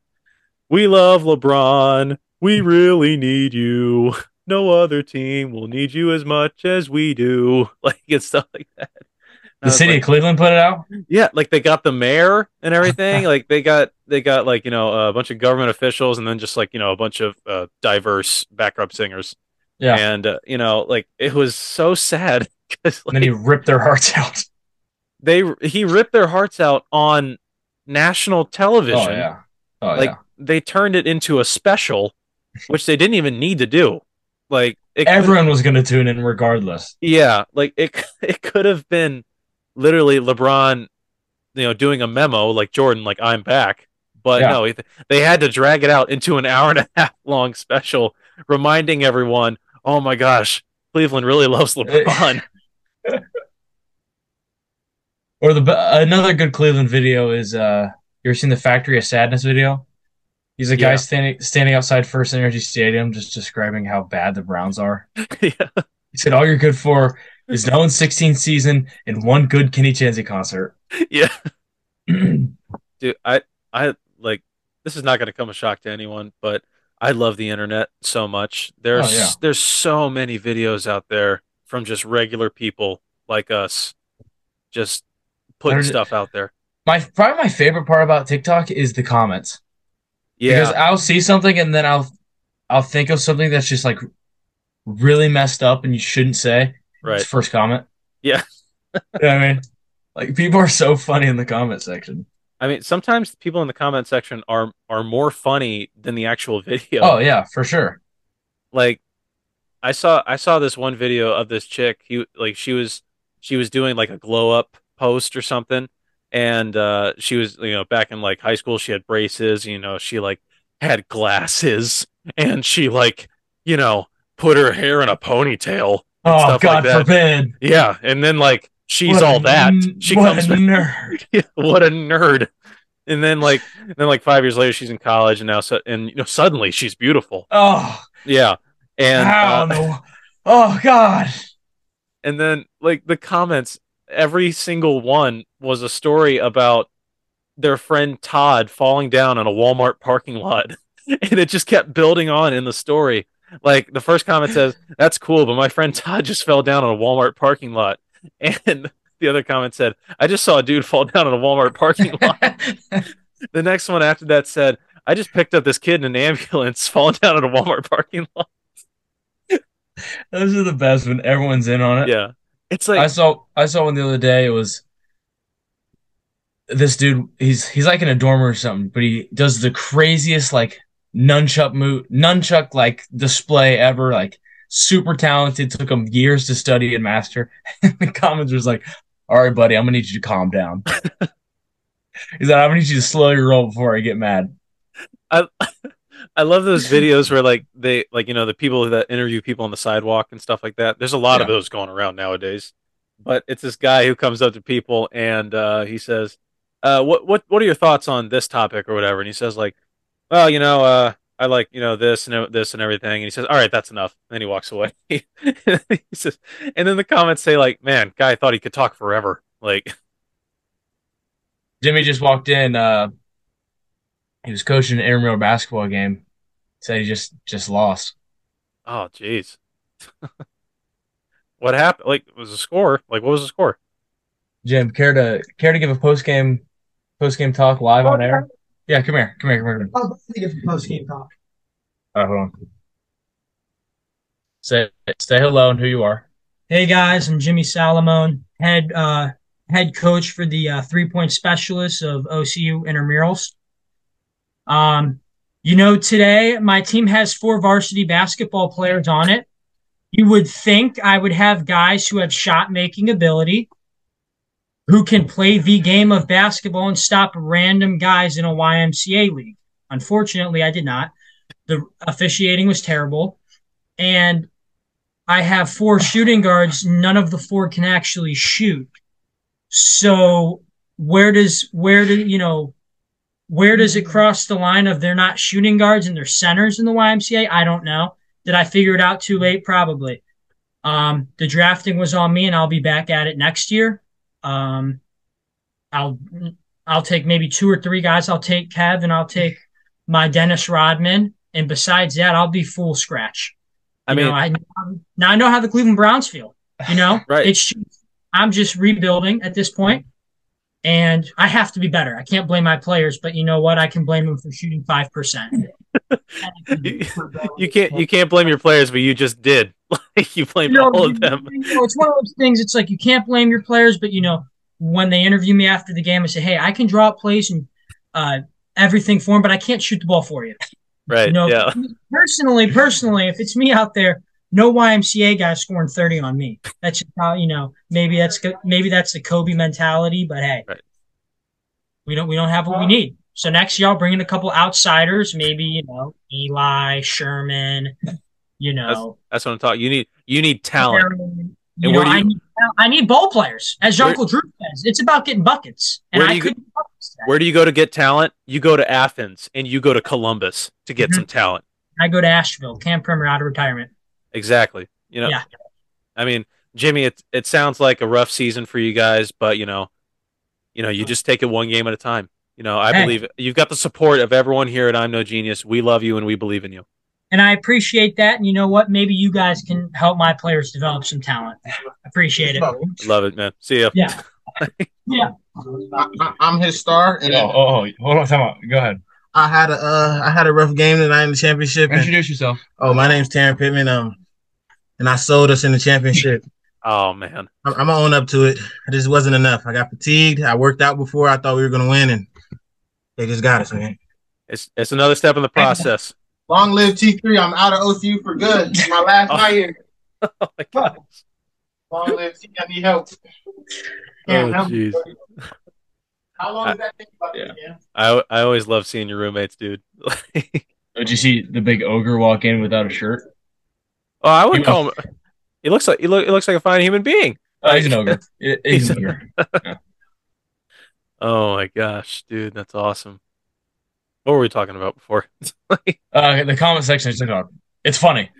"We love LeBron. We really need you. No other team will need you as much as we do." Like and stuff like that. The city like, of Cleveland put it out? Yeah, like they got the mayor and everything. Like they got they got like, you know, a bunch of government officials and then just like, you know, a bunch of uh, diverse backup singers. Yeah. And uh, you know, like it was so sad cuz like, then he ripped their hearts out. They he ripped their hearts out on national television. Oh yeah. Oh like, yeah. They turned it into a special, which they didn't even need to do. Like it everyone was going to tune in regardless. Yeah, like it it could have been literally LeBron, you know, doing a memo like Jordan, like I'm back. But yeah. no, they had to drag it out into an hour and a half long special, reminding everyone, "Oh my gosh, Cleveland really loves LeBron." Or the another good Cleveland video is uh, you ever seen the Factory of Sadness video? He's a guy yeah. standing standing outside First Energy Stadium, just describing how bad the Browns are. yeah. He said, "All you're good for is the oh and sixteen season and one good Kenny Chansey concert." Yeah, dude, I I like this is not going to come a shock to anyone, but I love the internet so much. There's oh, yeah. there's so many videos out there from just regular people like us, just putting stuff out there. My probably my favorite part about TikTok is the comments. Yeah. Because I'll see something and then I'll I'll think of something that's just like really messed up and you shouldn't say. Right. It's first comment. Yeah. You know what I mean? Like people are so funny in the comment section. I mean, sometimes people in the comment section are are more funny than the actual video. Oh yeah, for sure. Like I saw I saw this one video of this chick, he like she was she was doing like a glow up post or something. And uh, she was, you know, back in like high school, she had braces, you know, she like had glasses and she like, you know, put her hair in a ponytail. And oh, stuff God like that. Forbid. Yeah. And then like, she's what all a, that. She what comes a back, nerd. Yeah, what a nerd. And then like, and then like five years later, she's in college and now, so, and you know, suddenly she's beautiful. Oh, yeah. And, uh, the, oh, God. And then like the comments, every single one was a story about their friend Todd falling down on a Walmart parking lot. And it just kept building on in the story. Like the first comment says, "That's cool, but my friend Todd just fell down on a Walmart parking lot." And the other comment said, "I just saw a dude fall down on a Walmart parking lot." The next one after that said, "I just picked up this kid in an ambulance falling down on a Walmart parking lot." Those are the best when everyone's in on it. Yeah. It's like I saw I saw one the other day. It was this dude. He's he's like in a dorm or something, but he does the craziest like nunchuck move, nunchuck like display ever. Like super talented. Took him years to study and master. And the comments was like, "All right, buddy, I'm gonna need you to calm down." He's like, "I'm gonna need you to slow your roll before I get mad." I I love those videos where like they like, you know, the people that interview people on the sidewalk and stuff like that. There's a lot yeah. of those going around nowadays, but it's this guy who comes up to people and uh, he says, uh, what, what, what are your thoughts on this topic or whatever? And he says like, well, you know, uh, I like, you know, this and this and everything. And he says, all right, that's enough. And then he walks away. he says, and then the comments say like, man, guy thought he could talk forever. Like Jimmy just walked in, uh, he was coaching an intramural basketball game. Said he just just lost. Oh, jeez. What happened? Like, it was a score. Like, what was the score? Jim, care to care to give a post game post game talk live oh, on air? Yeah, come here, come here, come here. Come here. I'll give a post game talk. All right, hold on. Say say hello and who you are. Hey guys, I'm Jimmy Salamone, head uh, head coach for the uh, three point specialists of O C U intramurals. Um, you know, today my team has four varsity basketball players on it. You would think I would have guys who have shot-making ability, who can play the game of basketball and stop random guys in a Y M C A league. Unfortunately, I did not. The officiating was terrible. And I have four shooting guards. None of the four can actually shoot. So where does, where do, you know, Where does it cross the line of they're not shooting guards and they're centers in the Y M C A? I don't know. Did I figure it out too late? Probably. Um, the drafting was on me, and I'll be back at it next year. Um, I'll I'll take maybe two or three guys. I'll take Kev, and I'll take my Dennis Rodman. And besides that, I'll be full scratch. I mean, you know, I, now I know how the Cleveland Browns feel. You know, right. It's I'm just rebuilding at this point, and I have to be better. I can't blame my players, but you know what? I can blame them for shooting five percent. you, you can't you can't blame your players, but you just did. Like you blamed you know, all of them. You know, it's one of those things. It's like you can't blame your players, but you know when they interview me after the game, I say, "Hey, I can draw up plays and uh, everything for them, but I can't shoot the ball for you." Right. You know, yeah. Personally, personally, if it's me out there, no Y M C A guy scoring thirty on me. That's how you know. Maybe that's maybe that's the Kobe mentality, but hey, right. we don't we don't have what we need. So next year, I'll bring in a couple outsiders. Maybe you know Eli Sherman. You know, that's, that's what I'm talking. You need you need talent. And know, where do you, I, need, I need ball players, as Uncle Drew says. It's about getting buckets. And where do you I couldn't go, buckets where do you go to get talent? You go to Athens and you go to Columbus to get mm-hmm. some talent. I go to Asheville. Cam Primer out of retirement. Exactly. You know, yeah. I mean, Jimmy, it it sounds like a rough season for you guys, but you know, you know, you just take it one game at a time. You know, I hey. believe you've got the support of everyone here at I'm No Genius. We love you and we believe in you. And I appreciate that. And you know what? Maybe you guys can help my players develop some talent. Appreciate it. Love it, man. See ya. Yeah. yeah. I, I'm his star. And oh, oh, oh, hold on, time out. Go ahead. I had a uh, I had a rough game tonight in the championship. Introduce and, yourself. Oh, my name's Taryn Pittman. Um, and I sold us in the championship. Oh man, I'm, I'm gonna own up to it. It just wasn't enough. I got fatigued. I worked out before. I thought we were gonna win, and they just got us, man. It's it's another step in the process. Long live T three. I'm out of O C U for good. It's my last night here. Oh my gosh. Long live T. I need help. Damn, oh jeez. How long does that think about yeah. you, I I always love seeing your roommates, dude. Oh, did you see the big ogre walk in without a shirt? Oh, I wouldn't call him. He looks like he, look, he looks like a fine human being. Oh, he's an ogre. He's an ogre. Yeah. Oh my gosh, dude, that's awesome. What were we talking about before? uh, the comment section of TikTok. It's funny.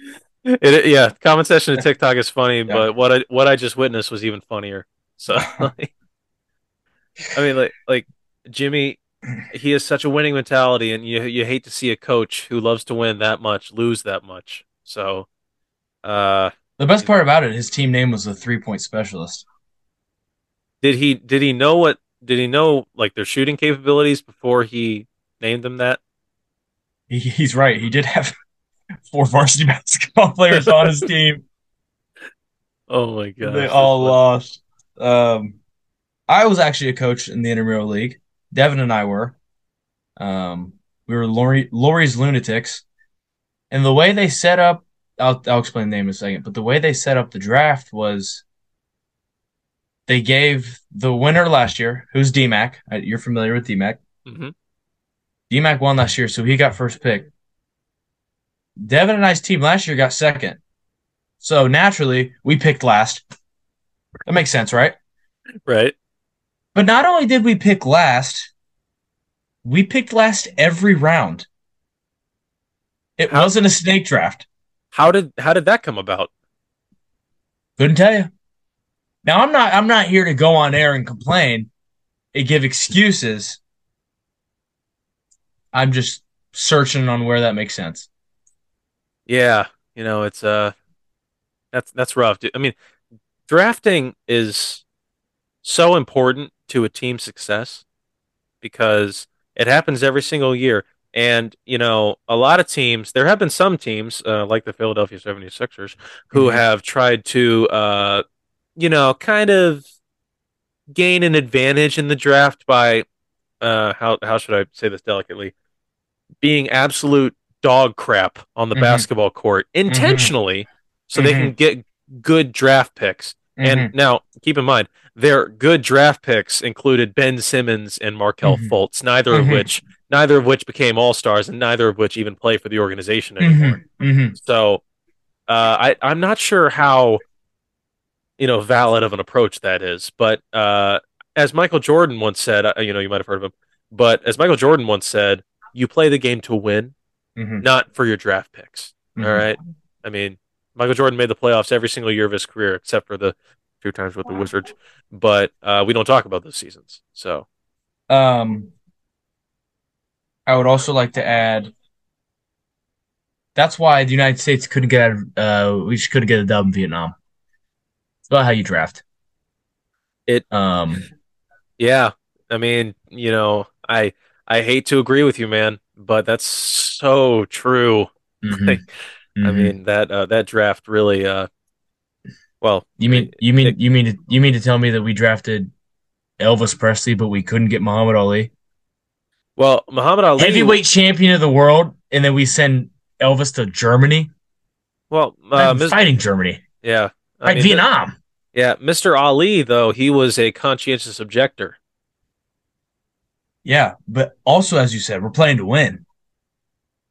It yeah, comment section of TikTok is funny, yeah. But what I what I just witnessed was even funnier. So. Like, I mean, like, like Jimmy, he has such a winning mentality, and you you hate to see a coach who loves to win that much lose that much. So, uh, the best part about it, his team name was the Three Point Specialist. Did he? Did he know what? Did he know like their shooting capabilities before he named them that? He, he's right. He did have four varsity basketball players on his team. Oh my god! They all lost. Um. I was actually a coach in the intramural league. Devin and I were. Um, we were Lori, Lori's Lunatics. And the way they set up, I'll, I'll explain the name in a second, but the way they set up the draft was they gave the winner last year, who's D MAC. You're familiar with D MAC. Mm-hmm. D MAC won last year, so he got first pick. Devin and I's team last year got second. So naturally, we picked last. That makes sense, right? Right. But not only did we pick last, we picked last every round. It how, wasn't a snake draft. How did how did that come about? Couldn't tell you. Now I'm not I'm not here to go on air and complain and give excuses. I'm just searching on where that makes sense. Yeah, you know, it's uh that's that's rough, dude. I mean, drafting is so important to a team's success because it happens every single year. And, you know, a lot of teams, there have been some teams, uh, like the Philadelphia seventy-sixers, who mm-hmm. have tried to, uh, you know, kind of gain an advantage in the draft by, uh, how how should I say this delicately, being absolute dog crap on the mm-hmm. basketball court intentionally mm-hmm. so mm-hmm. they can get good draft picks. And mm-hmm. now, keep in mind, their good draft picks included Ben Simmons and Markelle mm-hmm. Fultz, neither mm-hmm. of which neither of which became all-stars and neither of which even play for the organization anymore. Mm-hmm. So uh, I, I'm not sure how you know valid of an approach that is. But uh, as Michael Jordan once said, uh, you know, you might have heard of him, But as Michael Jordan once said, you play the game to win, mm-hmm. not for your draft picks. Mm-hmm. All right. I mean, Michael Jordan made the playoffs every single year of his career, except for the two times with the Wizards. But uh, we don't talk about those seasons. So, um, I would also like to add, that's why the United States couldn't get uh, we just couldn't get a dub in Vietnam. It's about how you draft. It. Um. Yeah. I mean, you know, I I hate to agree with you, man, but that's so true. Mm-hmm. Like, mm-hmm. I mean that uh, that draft really. Uh, well, you mean it, you mean it, you mean to, you mean to tell me that we drafted Elvis Presley, but we couldn't get Muhammad Ali? Well, Muhammad Ali, heavyweight was... champion of the world, and then we send Elvis to Germany. Well, uh, Miz... fighting Germany, yeah, I mean, Vietnam. The, yeah, Mister Ali though, he was a conscientious objector. Yeah, but also, as you said, we're playing to win.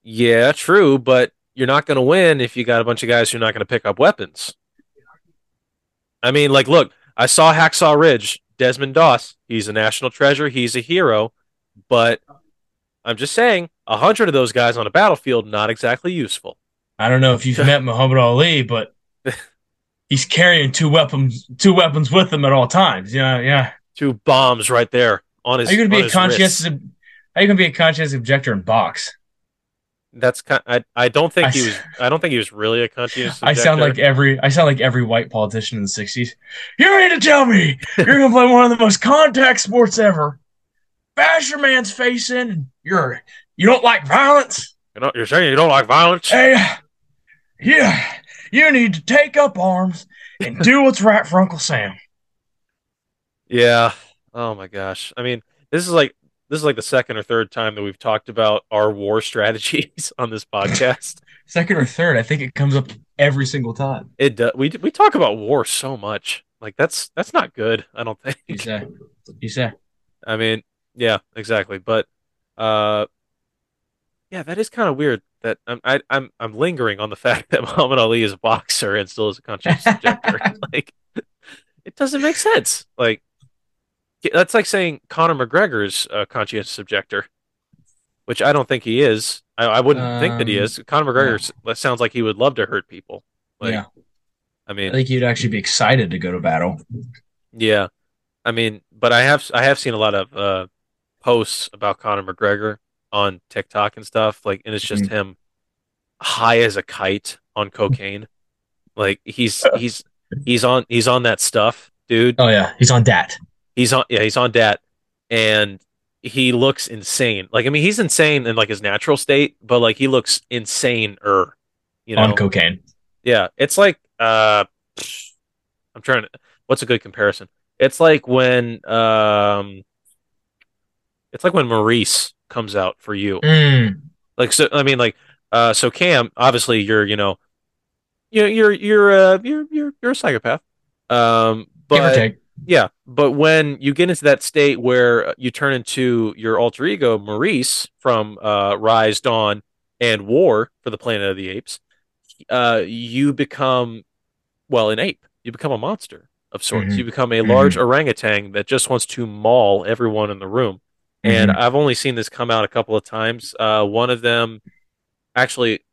Yeah, true, but you're not going to win if you got a bunch of guys who are not going to pick up weapons. I mean, like, look, I saw Hacksaw Ridge, Desmond Doss. He's a national treasure. He's a hero. But I'm just saying, a hundred of those guys on a battlefield, not exactly useful. I don't know if you've met Muhammad Ali, but he's carrying two weapons, two weapons with him at all times. Yeah, yeah. Two bombs right there. On his, are you going to be a conscientious? Are you going to be a conscientious objector in box? That's kind. I I don't think I, he was. I don't think he was really a conscientious. I objector. sound like every. I sound like every white politician in the sixties. You mean to tell me you're going to play one of the most contact sports ever? Bash your man's face in. You're. You don't like violence. You know, you're saying you don't like violence. Hey, yeah. You need to take up arms and do what's right for Uncle Sam. Yeah. Oh my gosh! I mean, this is like this is like the second or third time that we've talked about our war strategies on this podcast. Second or third, I think it comes up every single time. It does. We we talk about war so much, like that's that's not good. I don't think. Exactly. Exactly. I mean, yeah, exactly. But, uh, yeah, that is kind of weird. That I'm I, I'm I'm lingering on the fact that Muhammad Ali is a boxer and still is a conscientious objector. Like, it doesn't make sense. Like. That's like saying Conor McGregor's a conscientious objector, which I don't think he is. I, I wouldn't um, think that he is. Conor McGregor yeah. sounds like he would love to hurt people. Like, yeah. I mean, I think he'd actually be excited to go to battle. Yeah. I mean, but I have I have seen a lot of uh, posts about Conor McGregor on TikTok and stuff. Like, and it's just mm-hmm. him high as a kite on cocaine. Like he's he's he's on he's on that stuff, dude. Oh yeah, he's on that. He's on, yeah, he's on dat, and he looks insane. Like, I mean, he's insane in like his natural state, but like he looks insane-er, you know, on cocaine. Yeah, it's like, uh, I'm trying to. What's a good comparison? It's like when, um, it's like when Maurice comes out for you. Mm. Like, so I mean, like, uh, so Cam, obviously, you're, you know, you you're you're uh, you're you're you're a psychopath, um, but. Yeah, but when you get into that state where you turn into your alter ego, Maurice, from uh, Rise, Dawn, and War for the Planet of the Apes, uh, you become, well, an ape. You become a monster of sorts. Mm-hmm. You become a large mm-hmm. orangutan that just wants to maul everyone in the room. Mm-hmm. And I've only seen this come out a couple of times. Uh, one of them, actually,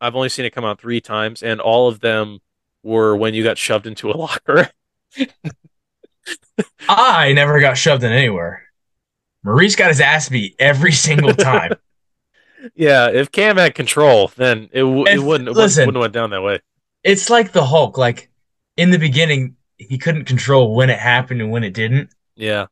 I've only seen it come out three times, and all of them were when you got shoved into a locker. I never got shoved in anywhere. Maurice got his ass beat every single time. Yeah, if Cam had control, then it, w- it wouldn't it listen, wouldn't have went down that way. It's like the Hulk. Like, in the beginning, he couldn't control when it happened and when it didn't. Yeah.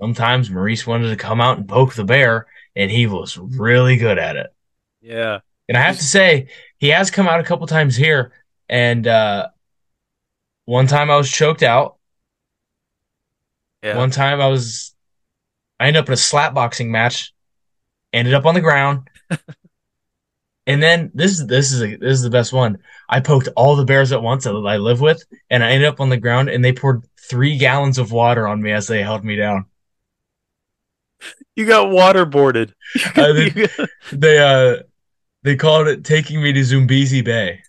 Sometimes Maurice wanted to come out and poke the bear, and he was really good at it. Yeah. And I have to say, he has come out a couple times here, and uh, one time I was choked out. Yeah. One time I was, I ended up in a slap boxing match, ended up on the ground, and then this is this is a, this is the best one. I poked all the bears at once that I live with, and I ended up on the ground, and they poured three gallons of water on me as they held me down. You got waterboarded. uh, they they, uh, they called it taking me to Zambezi Bay,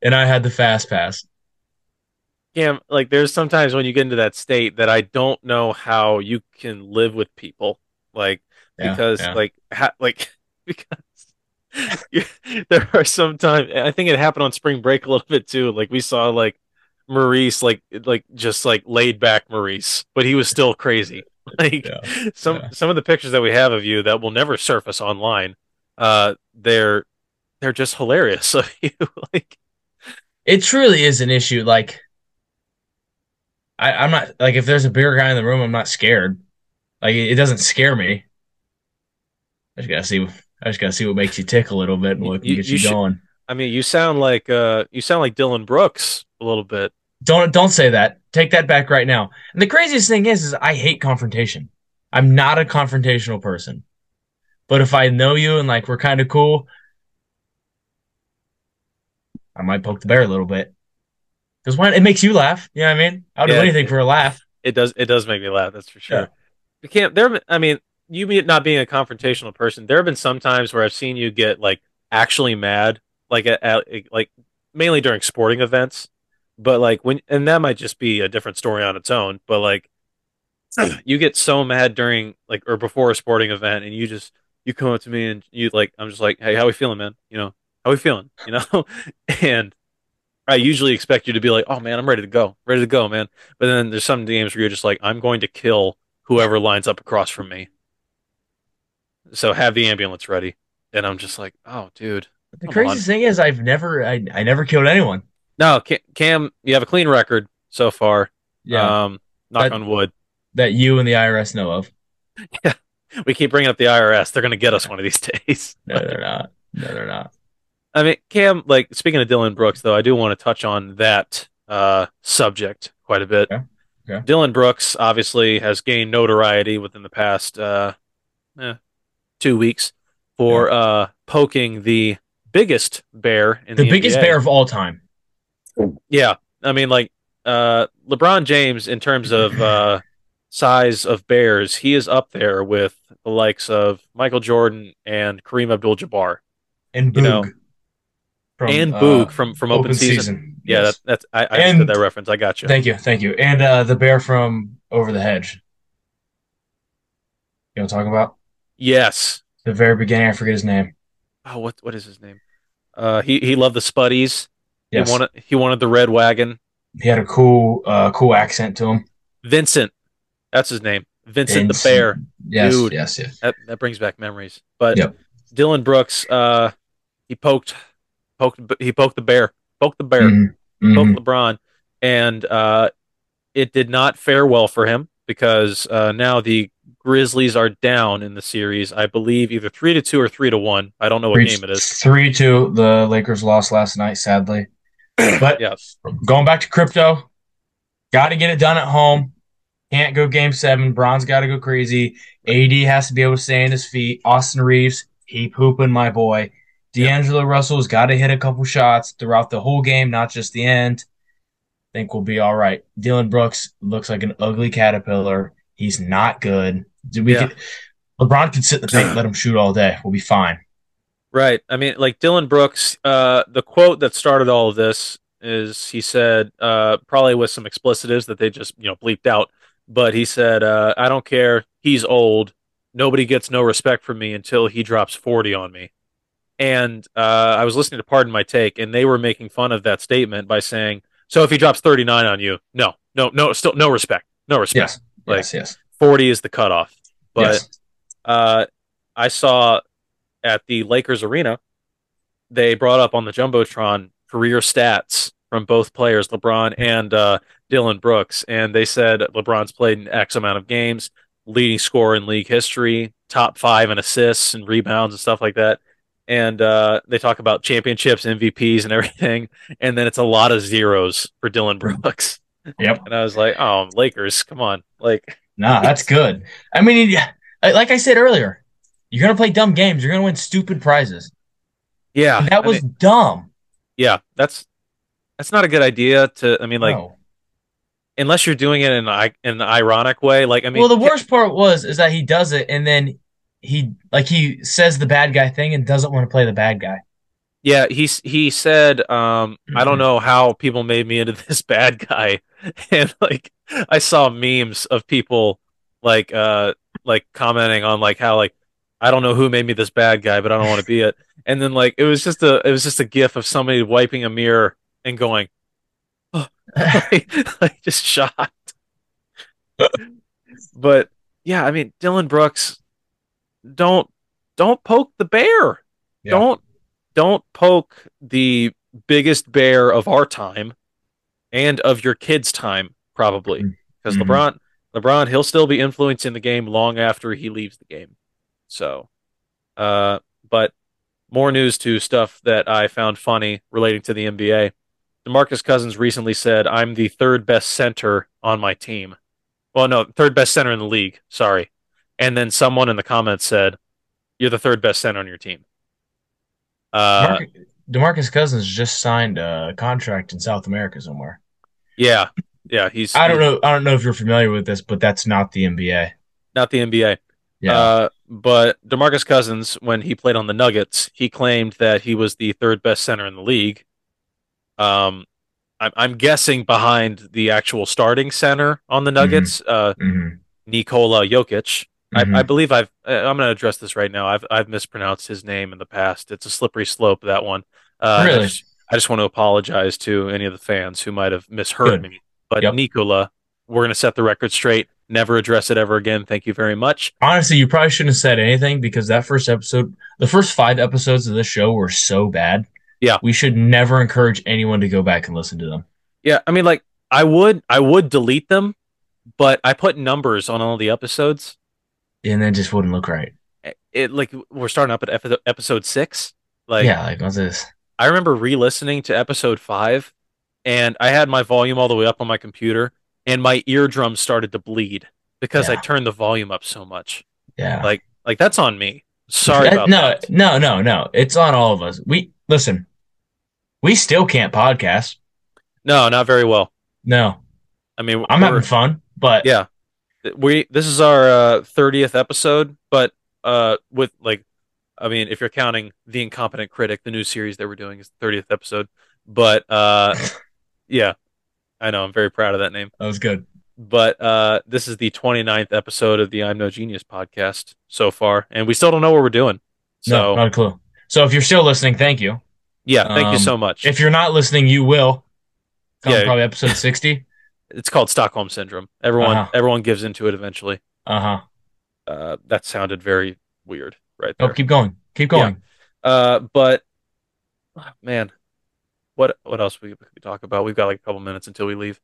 and I had the fast pass. Cam, like, there's sometimes when you get into that state that I don't know how you can live with people like yeah, because yeah. like ha- like because there are some time. I think it happened on spring break a little bit too. Like we saw like Maurice, like like just like laid back Maurice, but he was still crazy. Like yeah, some yeah. some of the pictures that we have of you that will never surface online, uh, they're they're just hilarious of you. Like it truly is an issue. Like I, I'm not like if there's a bigger guy in the room, I'm not scared. Like it, it doesn't scare me. I just gotta see. I just gotta see what makes you tick a little bit and what you, can get you, you going. Should, I mean, you sound like uh, you sound like Dylan Brooks a little bit. Don't don't say that. Take that back right now. And the craziest thing is, is I hate confrontation. I'm not a confrontational person. But if I know you and like we're kind of cool, I might poke the bear a little bit. Because when it makes you laugh, you know what I mean? I would yeah, do anything it, for a laugh. It does. It does make me laugh. That's for sure. Yeah. You can't. There. I mean, you not being a confrontational person. There have been some times where I've seen you get like actually mad, like at, at like mainly during sporting events. But like when, and that might just be a different story on its own. But like, you get so mad during like or before a sporting event, and you just you come up to me and you like, I'm just like, hey, how we feeling, man? You know, how we feeling? You know, and I usually expect you to be like, oh man, I'm ready to go, ready to go, man. But then there's some games where you're just like, I'm going to kill whoever lines up across from me. So have the ambulance ready, and I'm just like, oh dude. The craziest thing is, I've never, I, I never killed anyone. No, Cam, you have a clean record so far. Yeah. Um, knock that, on wood. That you and the I R S know of. Yeah. We keep bringing up the I R S. They're going to get us one of these days. No, they're not. No, they're not. I mean, Cam, like, speaking of Dylan Brooks, though, I do want to touch on that uh, subject quite a bit. Okay. Okay. Dylan Brooks, obviously, has gained notoriety within the past uh, eh, two weeks for yeah. uh, poking the biggest bear in the N B A. The biggest bear of all time. Yeah, I mean, like uh, LeBron James, in terms of uh, size of bears, he is up there with the likes of Michael Jordan and Kareem Abdul-Jabbar, and Boog, you know, from, and Boog uh, from from Open, open season. season. Yeah, yes. that, that's I, I and, did that reference. I got you. Thank you, thank you. And uh, the bear from Over the Hedge. You want to talk about? Yes, the very beginning. I forget his name. Oh, what what is his name? Uh, he he loved the Spuddies. Yes. He wanted he wanted the red wagon. He had a cool uh, cool accent to him. Vincent, that's his name. Vincent, Vincent. the bear. Yes, Dude, yes, yes. That, that brings back memories. But yep. Dylan Brooks, uh, he poked, poked, he poked the bear, poked the bear, mm-hmm. poked mm-hmm. LeBron, and uh, it did not fare well for him because uh, now the Grizzlies are down in the series. I believe either three to two or three to one. I don't know what three, game it is. Three to two. The Lakers lost last night, sadly. But yes. Going back to crypto, got to get it done at home. Can't go game seven. Bron's got to go crazy. A D has to be able to stay on his feet. Austin Reeves, he pooping my boy. D'Angelo yep. Russell's got to hit a couple shots throughout the whole game, not just the end. I think we'll be all right. Dylan Brooks looks like an ugly caterpillar. He's not good. Did we yeah. get, LeBron can sit in the paint, let him shoot all day. We'll be fine. Right. I mean, like Dylan Brooks, uh, the quote that started all of this is he said, uh, probably with some explicitives that they just, you know, bleeped out. But he said, uh, I don't care. He's old. Nobody gets no respect from me until he drops forty on me. And uh, I was listening to Pardon My Take, and they were making fun of that statement by saying, so if he drops thirty-nine on you, no, no, no, still no respect. No respect. Yes, like, yes, yes. forty is the cutoff. But yes. uh, I saw... at the Lakers arena, they brought up on the Jumbotron career stats from both players, LeBron and uh, Dylan Brooks, and they said LeBron's played in X amount of games, leading scorer in league history, top five in assists and rebounds and stuff like that. And uh, they talk about championships, M V Ps, and everything, and then it's a lot of zeros for Dylan Brooks. Yep. And I was like, oh, Lakers, come on. Like, nah, that's good. I mean, like I said earlier, you're going to play dumb games. You're going to win stupid prizes. Yeah. And that was I mean, dumb. Yeah. That's that's not a good idea to, I mean, like, no. unless you're doing it in an, in an ironic way. Like, I mean, well, the worst part was, is that he does it and then he, like, he says the bad guy thing and doesn't want to play the bad guy. Yeah. He, he said, um, mm-hmm. I don't know how people made me into this bad guy. And, like, I saw memes of people, like, uh, like commenting on like how like I don't know who made me this bad guy, but I don't want to be it. And then like it was just a it was just a gif of somebody wiping a mirror and going, oh. like, like just shocked. But yeah, I mean, Dylan Brooks, don't don't poke the bear. Yeah. Don't don't poke the biggest bear of our time and of your kids' time, probably. Because mm-hmm. LeBron LeBron, he'll still be influencing the game long after he leaves the game. So, uh, but more news to stuff that I found funny relating to the N B A. DeMarcus Cousins recently said, I'm the third best center on my team. Well, no, third best center in the league. Sorry. And then someone in the comments said, you're the third best center on your team. Uh, DeMarcus Cousins just signed a contract in South America somewhere. Yeah. Yeah. He's, I don't know. I don't know if you're familiar with this, but that's not the N B A. Not the N B A. Yeah. Uh, but DeMarcus Cousins, when he played on the Nuggets, he claimed that he was the third best center in the league. Um, I'm, I'm guessing behind the actual starting center on the Nuggets, mm-hmm. uh, mm-hmm. Nikola Jokic. Mm-hmm. I, I believe I've. I'm going to address this right now. I've I've mispronounced his name in the past. It's a slippery slope, that one. Uh, really? I just, I just want to apologize to any of the fans who might have misheard Good. me. But yep. Nikola, we're going to set the record straight. Never address it ever again. Thank you very much. Honestly, you probably shouldn't have said anything because that first episode, the first five episodes of this show were so bad. Yeah, we should never encourage anyone to go back and listen to them. Yeah, I mean, like I would, I would delete them, but I put numbers on all the episodes. And that just wouldn't look right. It like we're starting up at episode six. Like yeah, like what's this? I remember re-listening to episode five, and I had my volume all the way up on my computer, and my eardrums started to bleed because yeah. I turned the volume up so much. Yeah, like like that's on me. Sorry that, about no, that. No, no, no, no. It's on all of us. We listen. We still can't podcast. No, not very well. No, I mean I'm having fun, but yeah. We this is our uh, thirtieth episode, but uh, with like, I mean, if you're counting The Incompetent Critic, the new series that we're doing is the thirtieth episode. But uh, yeah, I know I'm very proud of that name. That was good. But uh, this is the twenty-ninth episode of the I'm No Genius podcast so far, and we still don't know what we're doing. So no, not a clue. So if you're still listening, thank you. Yeah, thank um, you so much. If you're not listening, you will. Yeah. Probably episode sixty. It's called Stockholm Syndrome. Everyone uh-huh. everyone gives into it eventually. Uh-huh. Uh, that sounded very weird right there. Oh, keep going. Keep going. Yeah. Uh, but, man, what what else we could we talk about? We've got like a couple minutes until we leave.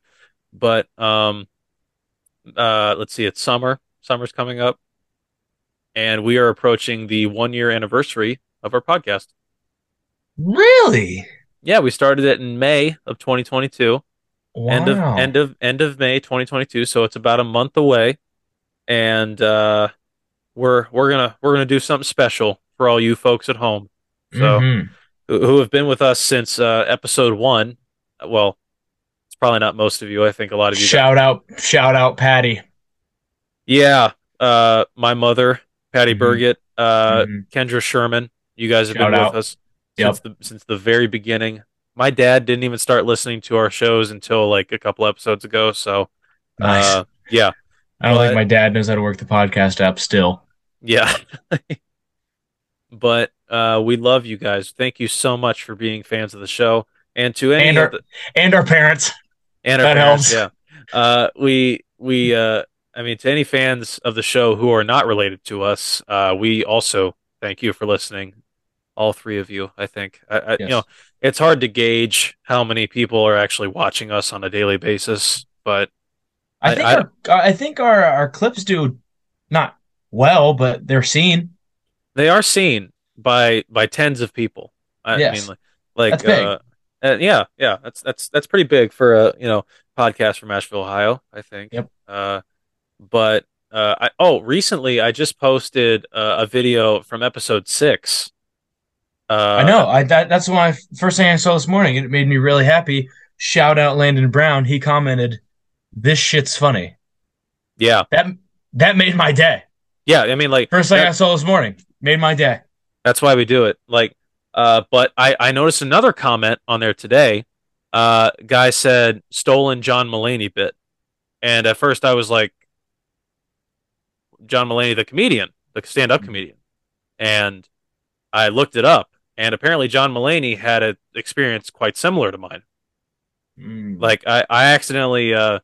But, um, uh, let's see, it's summer. Summer's coming up. And we are approaching the one-year anniversary of our podcast. Really? Yeah, we started it in May of twenty twenty-two. Wow. End of end of end of May twenty twenty-two, so it's about a month away, and uh, we're we're gonna we're gonna do something special for all you folks at home, so mm-hmm. who, who have been with us since uh, episode one. Well, it's probably not most of you. I think a lot of you. Shout got- out, shout out, Patty. Yeah, uh, my mother, Patty mm-hmm. Burgett, uh, mm-hmm. Kendra Sherman. You guys have shout been out. with us yep. since the since the very beginning. My dad didn't even start listening to our shows until like a couple episodes ago. So, nice. uh, yeah, I don't but, think my dad knows how to work the podcast app still. Yeah, but uh, we love you guys. Thank you so much for being fans of the show, and to any and our, the, and our parents and our that parents. Helps. Yeah, uh, we we uh, I mean, to any fans of the show who are not related to us, uh, we also thank you for listening. All three of you, I think. I, I, yes. You know, it's hard to gauge how many people are actually watching us on a daily basis, but I, I think I, our, I think our, our clips do not well, but they're seen. They are seen by by tens of people. I yes. mean, like, like uh, uh, yeah, yeah, that's that's that's pretty big for a you know podcast from Asheville, Ohio. I think. Yep. Uh, but uh, I oh, recently I just posted uh, a video from episode six. Uh, I know. I that, that's my first thing I saw this morning. It made me really happy. Shout out Landon Brown. He commented, "This shit's funny." Yeah, that that made my day. Yeah, I mean, like first thing that, I saw this morning made my day. That's why we do it. Like, uh, but I I noticed another comment on there today. Uh, guy said stolen John Mulaney bit, and at first I was like, John Mulaney, the comedian, the stand-up comedian. And I looked it up, and apparently John Mulaney had an experience quite similar to mine. Mm. Like, I, I accidentally uh,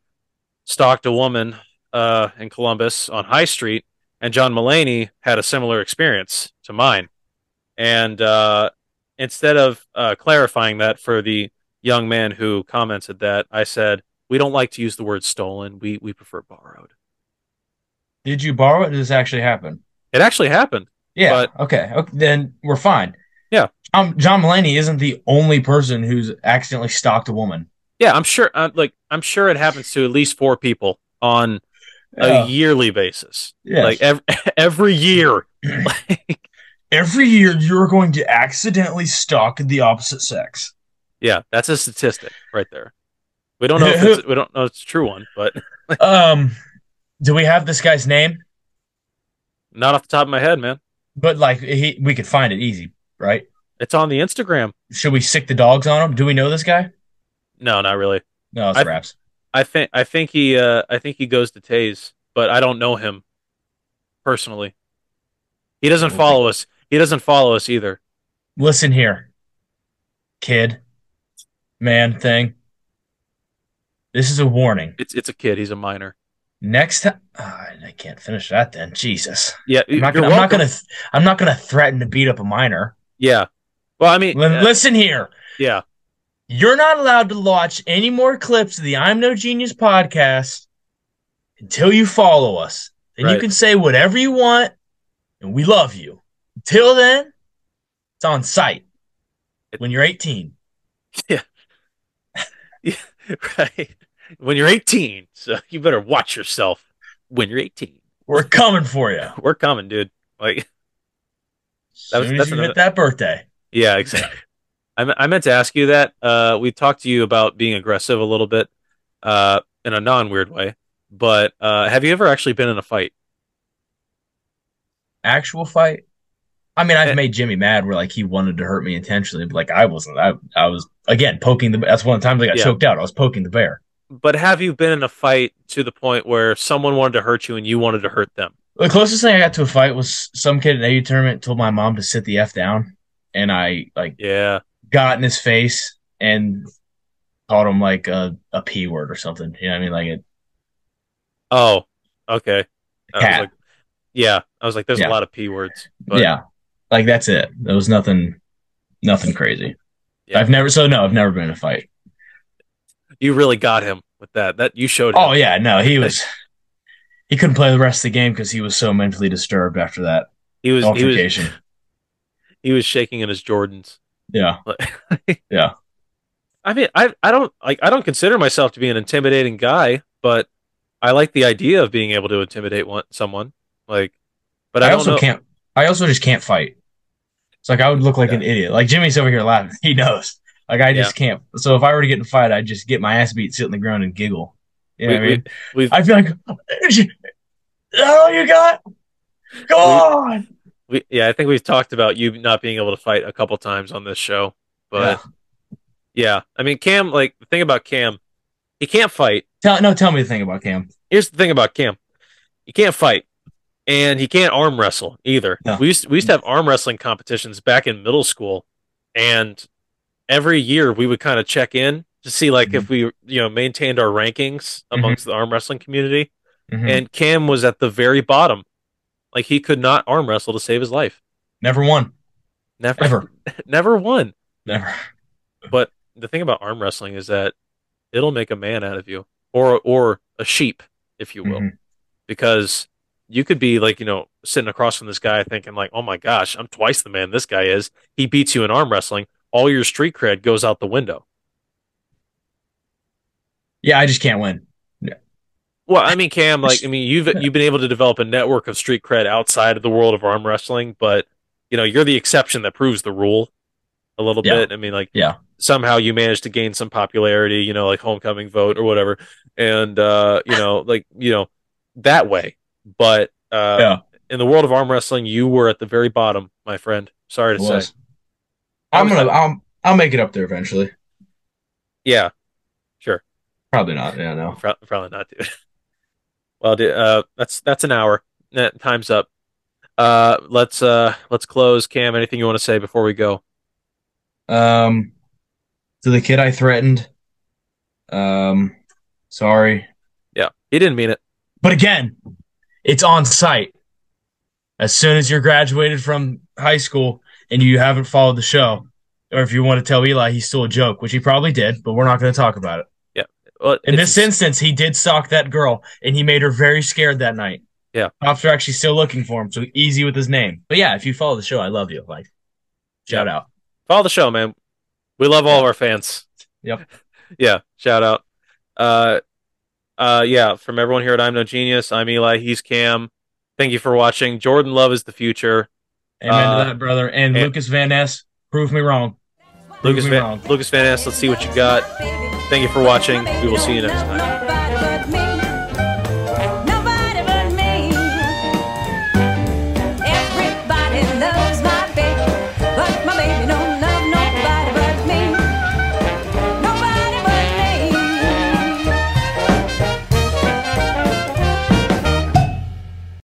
stalked a woman uh, in Columbus on High Street, and John Mulaney had a similar experience to mine. And uh, instead of uh, clarifying that for the young man who commented that, I said, we don't like to use the word stolen. We we prefer borrowed. Did you borrow it? Or did this actually happen? It actually happened. Yeah. But... Okay. okay. Then we're fine. Yeah. Um, John Mulaney isn't the only person who's accidentally stalked a woman. Yeah, I'm sure. Uh, like, I'm sure it happens to at least four people on yeah. a yearly basis. Yeah. Like every, every year. like... Every year, you're going to accidentally stalk the opposite sex. Yeah, that's a statistic right there. We don't know if it's, we don't know if it's a true one, but um, do we have this guy's name? Not off the top of my head, man. But like, he, we could find it easy, right? It's on the Instagram. Should we sick the dogs on him? Do we know this guy? No, not really. No, it's I, raps. I think I think he uh, I think he goes to Taze, but I don't know him personally. He doesn't follow us. He doesn't follow us either. Listen here, kid, man, thing. This is a warning. It's it's a kid. He's a minor. Next time, oh, I can't finish that. Then Jesus. Yeah, I'm not gonna. I'm not gonna, th- I'm not gonna threaten to beat up a minor. Yeah. Well, I mean, L- uh, listen here. Yeah. You're not allowed to watch any more clips of the I'm No Genius podcast until you follow us. Then right. You can say whatever you want, and we love you. Until then, it's on site it, when you're eighteen. Yeah. yeah. Right. When you're eighteen, so you better watch yourself when you're eighteen. We're coming for you. We're coming, dude. Like that was, soon as you hit that birthday. Yeah, exactly. I, I meant to ask you that. Uh, we talked to you about being aggressive a little bit, uh, in a non-weird way. But uh, have you ever actually been in a fight? Actual fight? I mean, I've and, made Jimmy mad where like he wanted to hurt me intentionally, but like I wasn't. I I was again poking the. That's one of the times I got yeah. choked out. I was poking the bear. But have you been in a fight to the point where someone wanted to hurt you and you wanted to hurt them? The closest thing I got to a fight was some kid in an A U tournament told my mom to sit the F down. And I like yeah. got in his face and called him like a, a P word or something. You know what I mean? Like it. Oh, okay. I was like, yeah. I was like, there's yeah. a lot of P words. But... Yeah. Like that's it. There was nothing, nothing crazy. Yeah. I've never. So no, I've never been in a fight. You really got him with that. That you showed him. Oh yeah, no, he was. He couldn't play the rest of the game because he was so mentally disturbed after that. He was. He was, he was shaking in his Jordans. Yeah. yeah. I mean, I I don't like I don't consider myself to be an intimidating guy, but I like the idea of being able to intimidate one someone. Like, but I, I don't also know. can't. I also just can't fight. It's like I would look like yeah. an idiot. Like Jimmy's over here laughing. He knows. Like I just yeah. can't. So if I were to get in a fight, I'd just get my ass beat, sit on the ground, and giggle. You know we, what I mean? We, I feel like, oh, you got go we, on. We, yeah, I think we've talked about you not being able to fight a couple times on this show, but yeah, yeah. I mean, Cam. Like the thing about Cam, he can't fight. Tell, no, tell me the thing about Cam. Here's the thing about Cam. He can't fight. And he can't arm wrestle either. No. We used to, we used to have arm wrestling competitions back in middle school, and every year we would kind of check in to see like mm-hmm. if we you know maintained our rankings amongst mm-hmm. the arm wrestling community. Mm-hmm. And Cam was at the very bottom, like he could not arm wrestle to save his life. Never won. Never, Ever. never won. Never. But the thing about arm wrestling is that it'll make a man out of you, or or a sheep, if you will, mm-hmm. because. You could be like, you know, sitting across from this guy thinking like, oh my gosh, I'm twice the man this guy is. He beats you in arm wrestling. All your street cred goes out the window. Yeah, I just can't win. Yeah. Well, I mean, Cam, like, I mean, you've you've been able to develop a network of street cred outside of the world of arm wrestling, but, you know, you're the exception that proves the rule a little yeah. bit. I mean, like, yeah. somehow you managed to gain some popularity, you know, like homecoming vote or whatever. And, uh, you know, like, you know, that way. But uh, yeah. in the world of arm wrestling, you were at the very bottom, my friend. Sorry to say. I'm gonna, I'll, I'll make it up there eventually. Yeah, sure. Probably not. Yeah, no. Pro- probably not, dude. Well, dude, uh, that's that's an hour. eh, time's up. Uh, let's uh, let's close. Cam, anything you want to say before we go? Um, to the kid I threatened. Um, sorry. Yeah, he didn't mean it. But again, it's on site. As soon as you're graduated from high school and you haven't followed the show, or if you want to tell Eli he's still a joke, which he probably did, but we're not going to talk about it. Yeah. Well, in this instance, he did stalk that girl, and he made her very scared that night. Yeah. Cops are actually still looking for him, so easy with his name. But yeah, if you follow the show, I love you. Like, shout yeah. out. Follow the show, man. We love all of our fans. Yep. Yeah, shout out. Uh, uh, yeah, from everyone here at I'm No Genius, I'm Eli, he's Cam. Thank you for watching. Jordan Love is the future. Amen uh, to that, brother. And, and Lukas Van Ness, prove me wrong. Lukas Van, Lukas Van Ness, let's see what you got. Thank you for watching. We will see you next time.